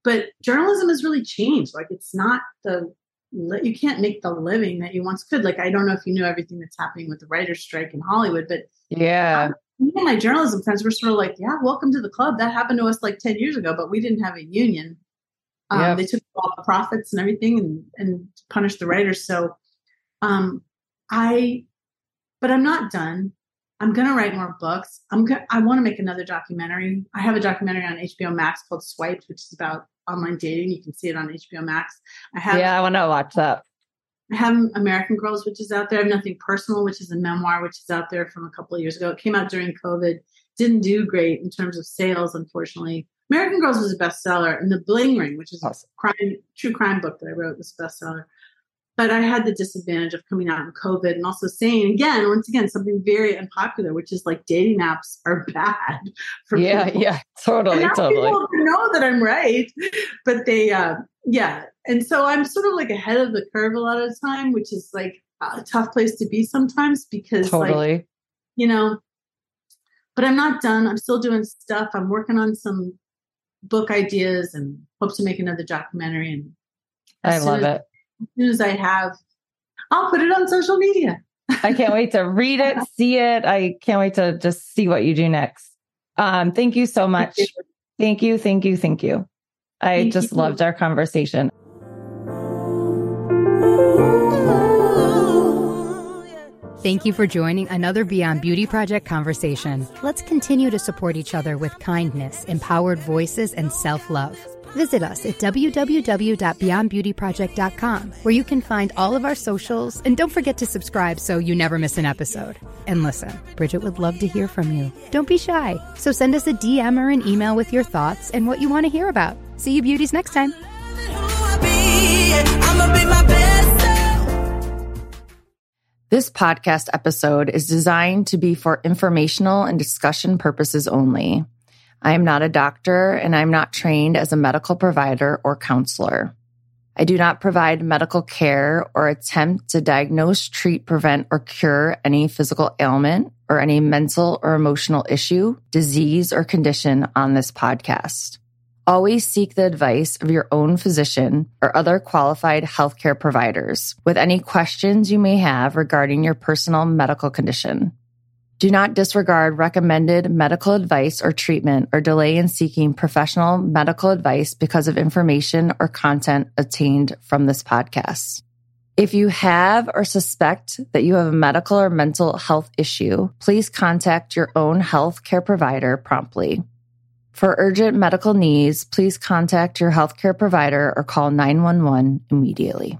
But journalism has really changed. Like it's not the, you can't make the living that you once could. Like, I don't know if you know everything that's happening with the writer's strike in Hollywood, but yeah, me and my journalism friends were sort of like, yeah, welcome to the club. That happened to us like ten years ago, but we didn't have a union. Um, yep. They took all the profits and everything and, and punished the writers. So um, I, but I'm not done. I'm going to write more books. I'm go- I want to make another documentary. I have a documentary on H B O Max called Swiped, which is about online dating. You can see it on H B O Max. I have, yeah, I want to watch that. I have American Girls, which is out there. I have Nothing Personal, which is a memoir, which is out there from a couple of years ago. It came out during COVID. Didn't do great in terms of sales, unfortunately. American Girls was a bestseller, and The Bling Ring, which is awesome. a crime, true crime book that I wrote, was a bestseller. But I had the disadvantage of coming out in COVID and also saying, again, once again, something very unpopular, which is like dating apps are bad for yeah, people. Yeah, yeah, totally, and totally. People know that I'm right, but they, uh, yeah. And so I'm sort of like ahead of the curve a lot of the time, which is like a tough place to be sometimes because totally. like, you know, but I'm not done. I'm still doing stuff. I'm working on some book ideas and hope to make another documentary. And I love it. As soon as I have, I'll put it on social media. I can't wait to read it, see it. I can't wait to just see what you do next. Um, thank you so much. Thank you. Thank you. Thank you. I thank just you. loved our conversation. Thank you for joining another Beyond Beauty Project conversation. Let's continue to support each other with kindness, empowered voices, and self-love. Visit us at w w w dot beyond beauty project dot com, where you can find all of our socials. And don't forget to subscribe so you never miss an episode. And listen, Bridgett would love to hear from you. Don't be shy. So send us a D M or an email with your thoughts and what you want to hear about. See you beauties next time. This podcast episode is designed to be for informational and discussion purposes only. I am not a doctor, and I'm not trained as a medical provider or counselor. I do not provide medical care or attempt to diagnose, treat, prevent, or cure any physical ailment or any mental or emotional issue, disease, or condition on this podcast. Always seek the advice of your own physician or other qualified healthcare providers with any questions you may have regarding your personal medical condition. Do not disregard recommended medical advice or treatment or delay in seeking professional medical advice because of information or content obtained from this podcast. If you have or suspect that you have a medical or mental health issue, please contact your own healthcare provider promptly. For urgent medical needs, please contact your healthcare provider or call nine one one immediately.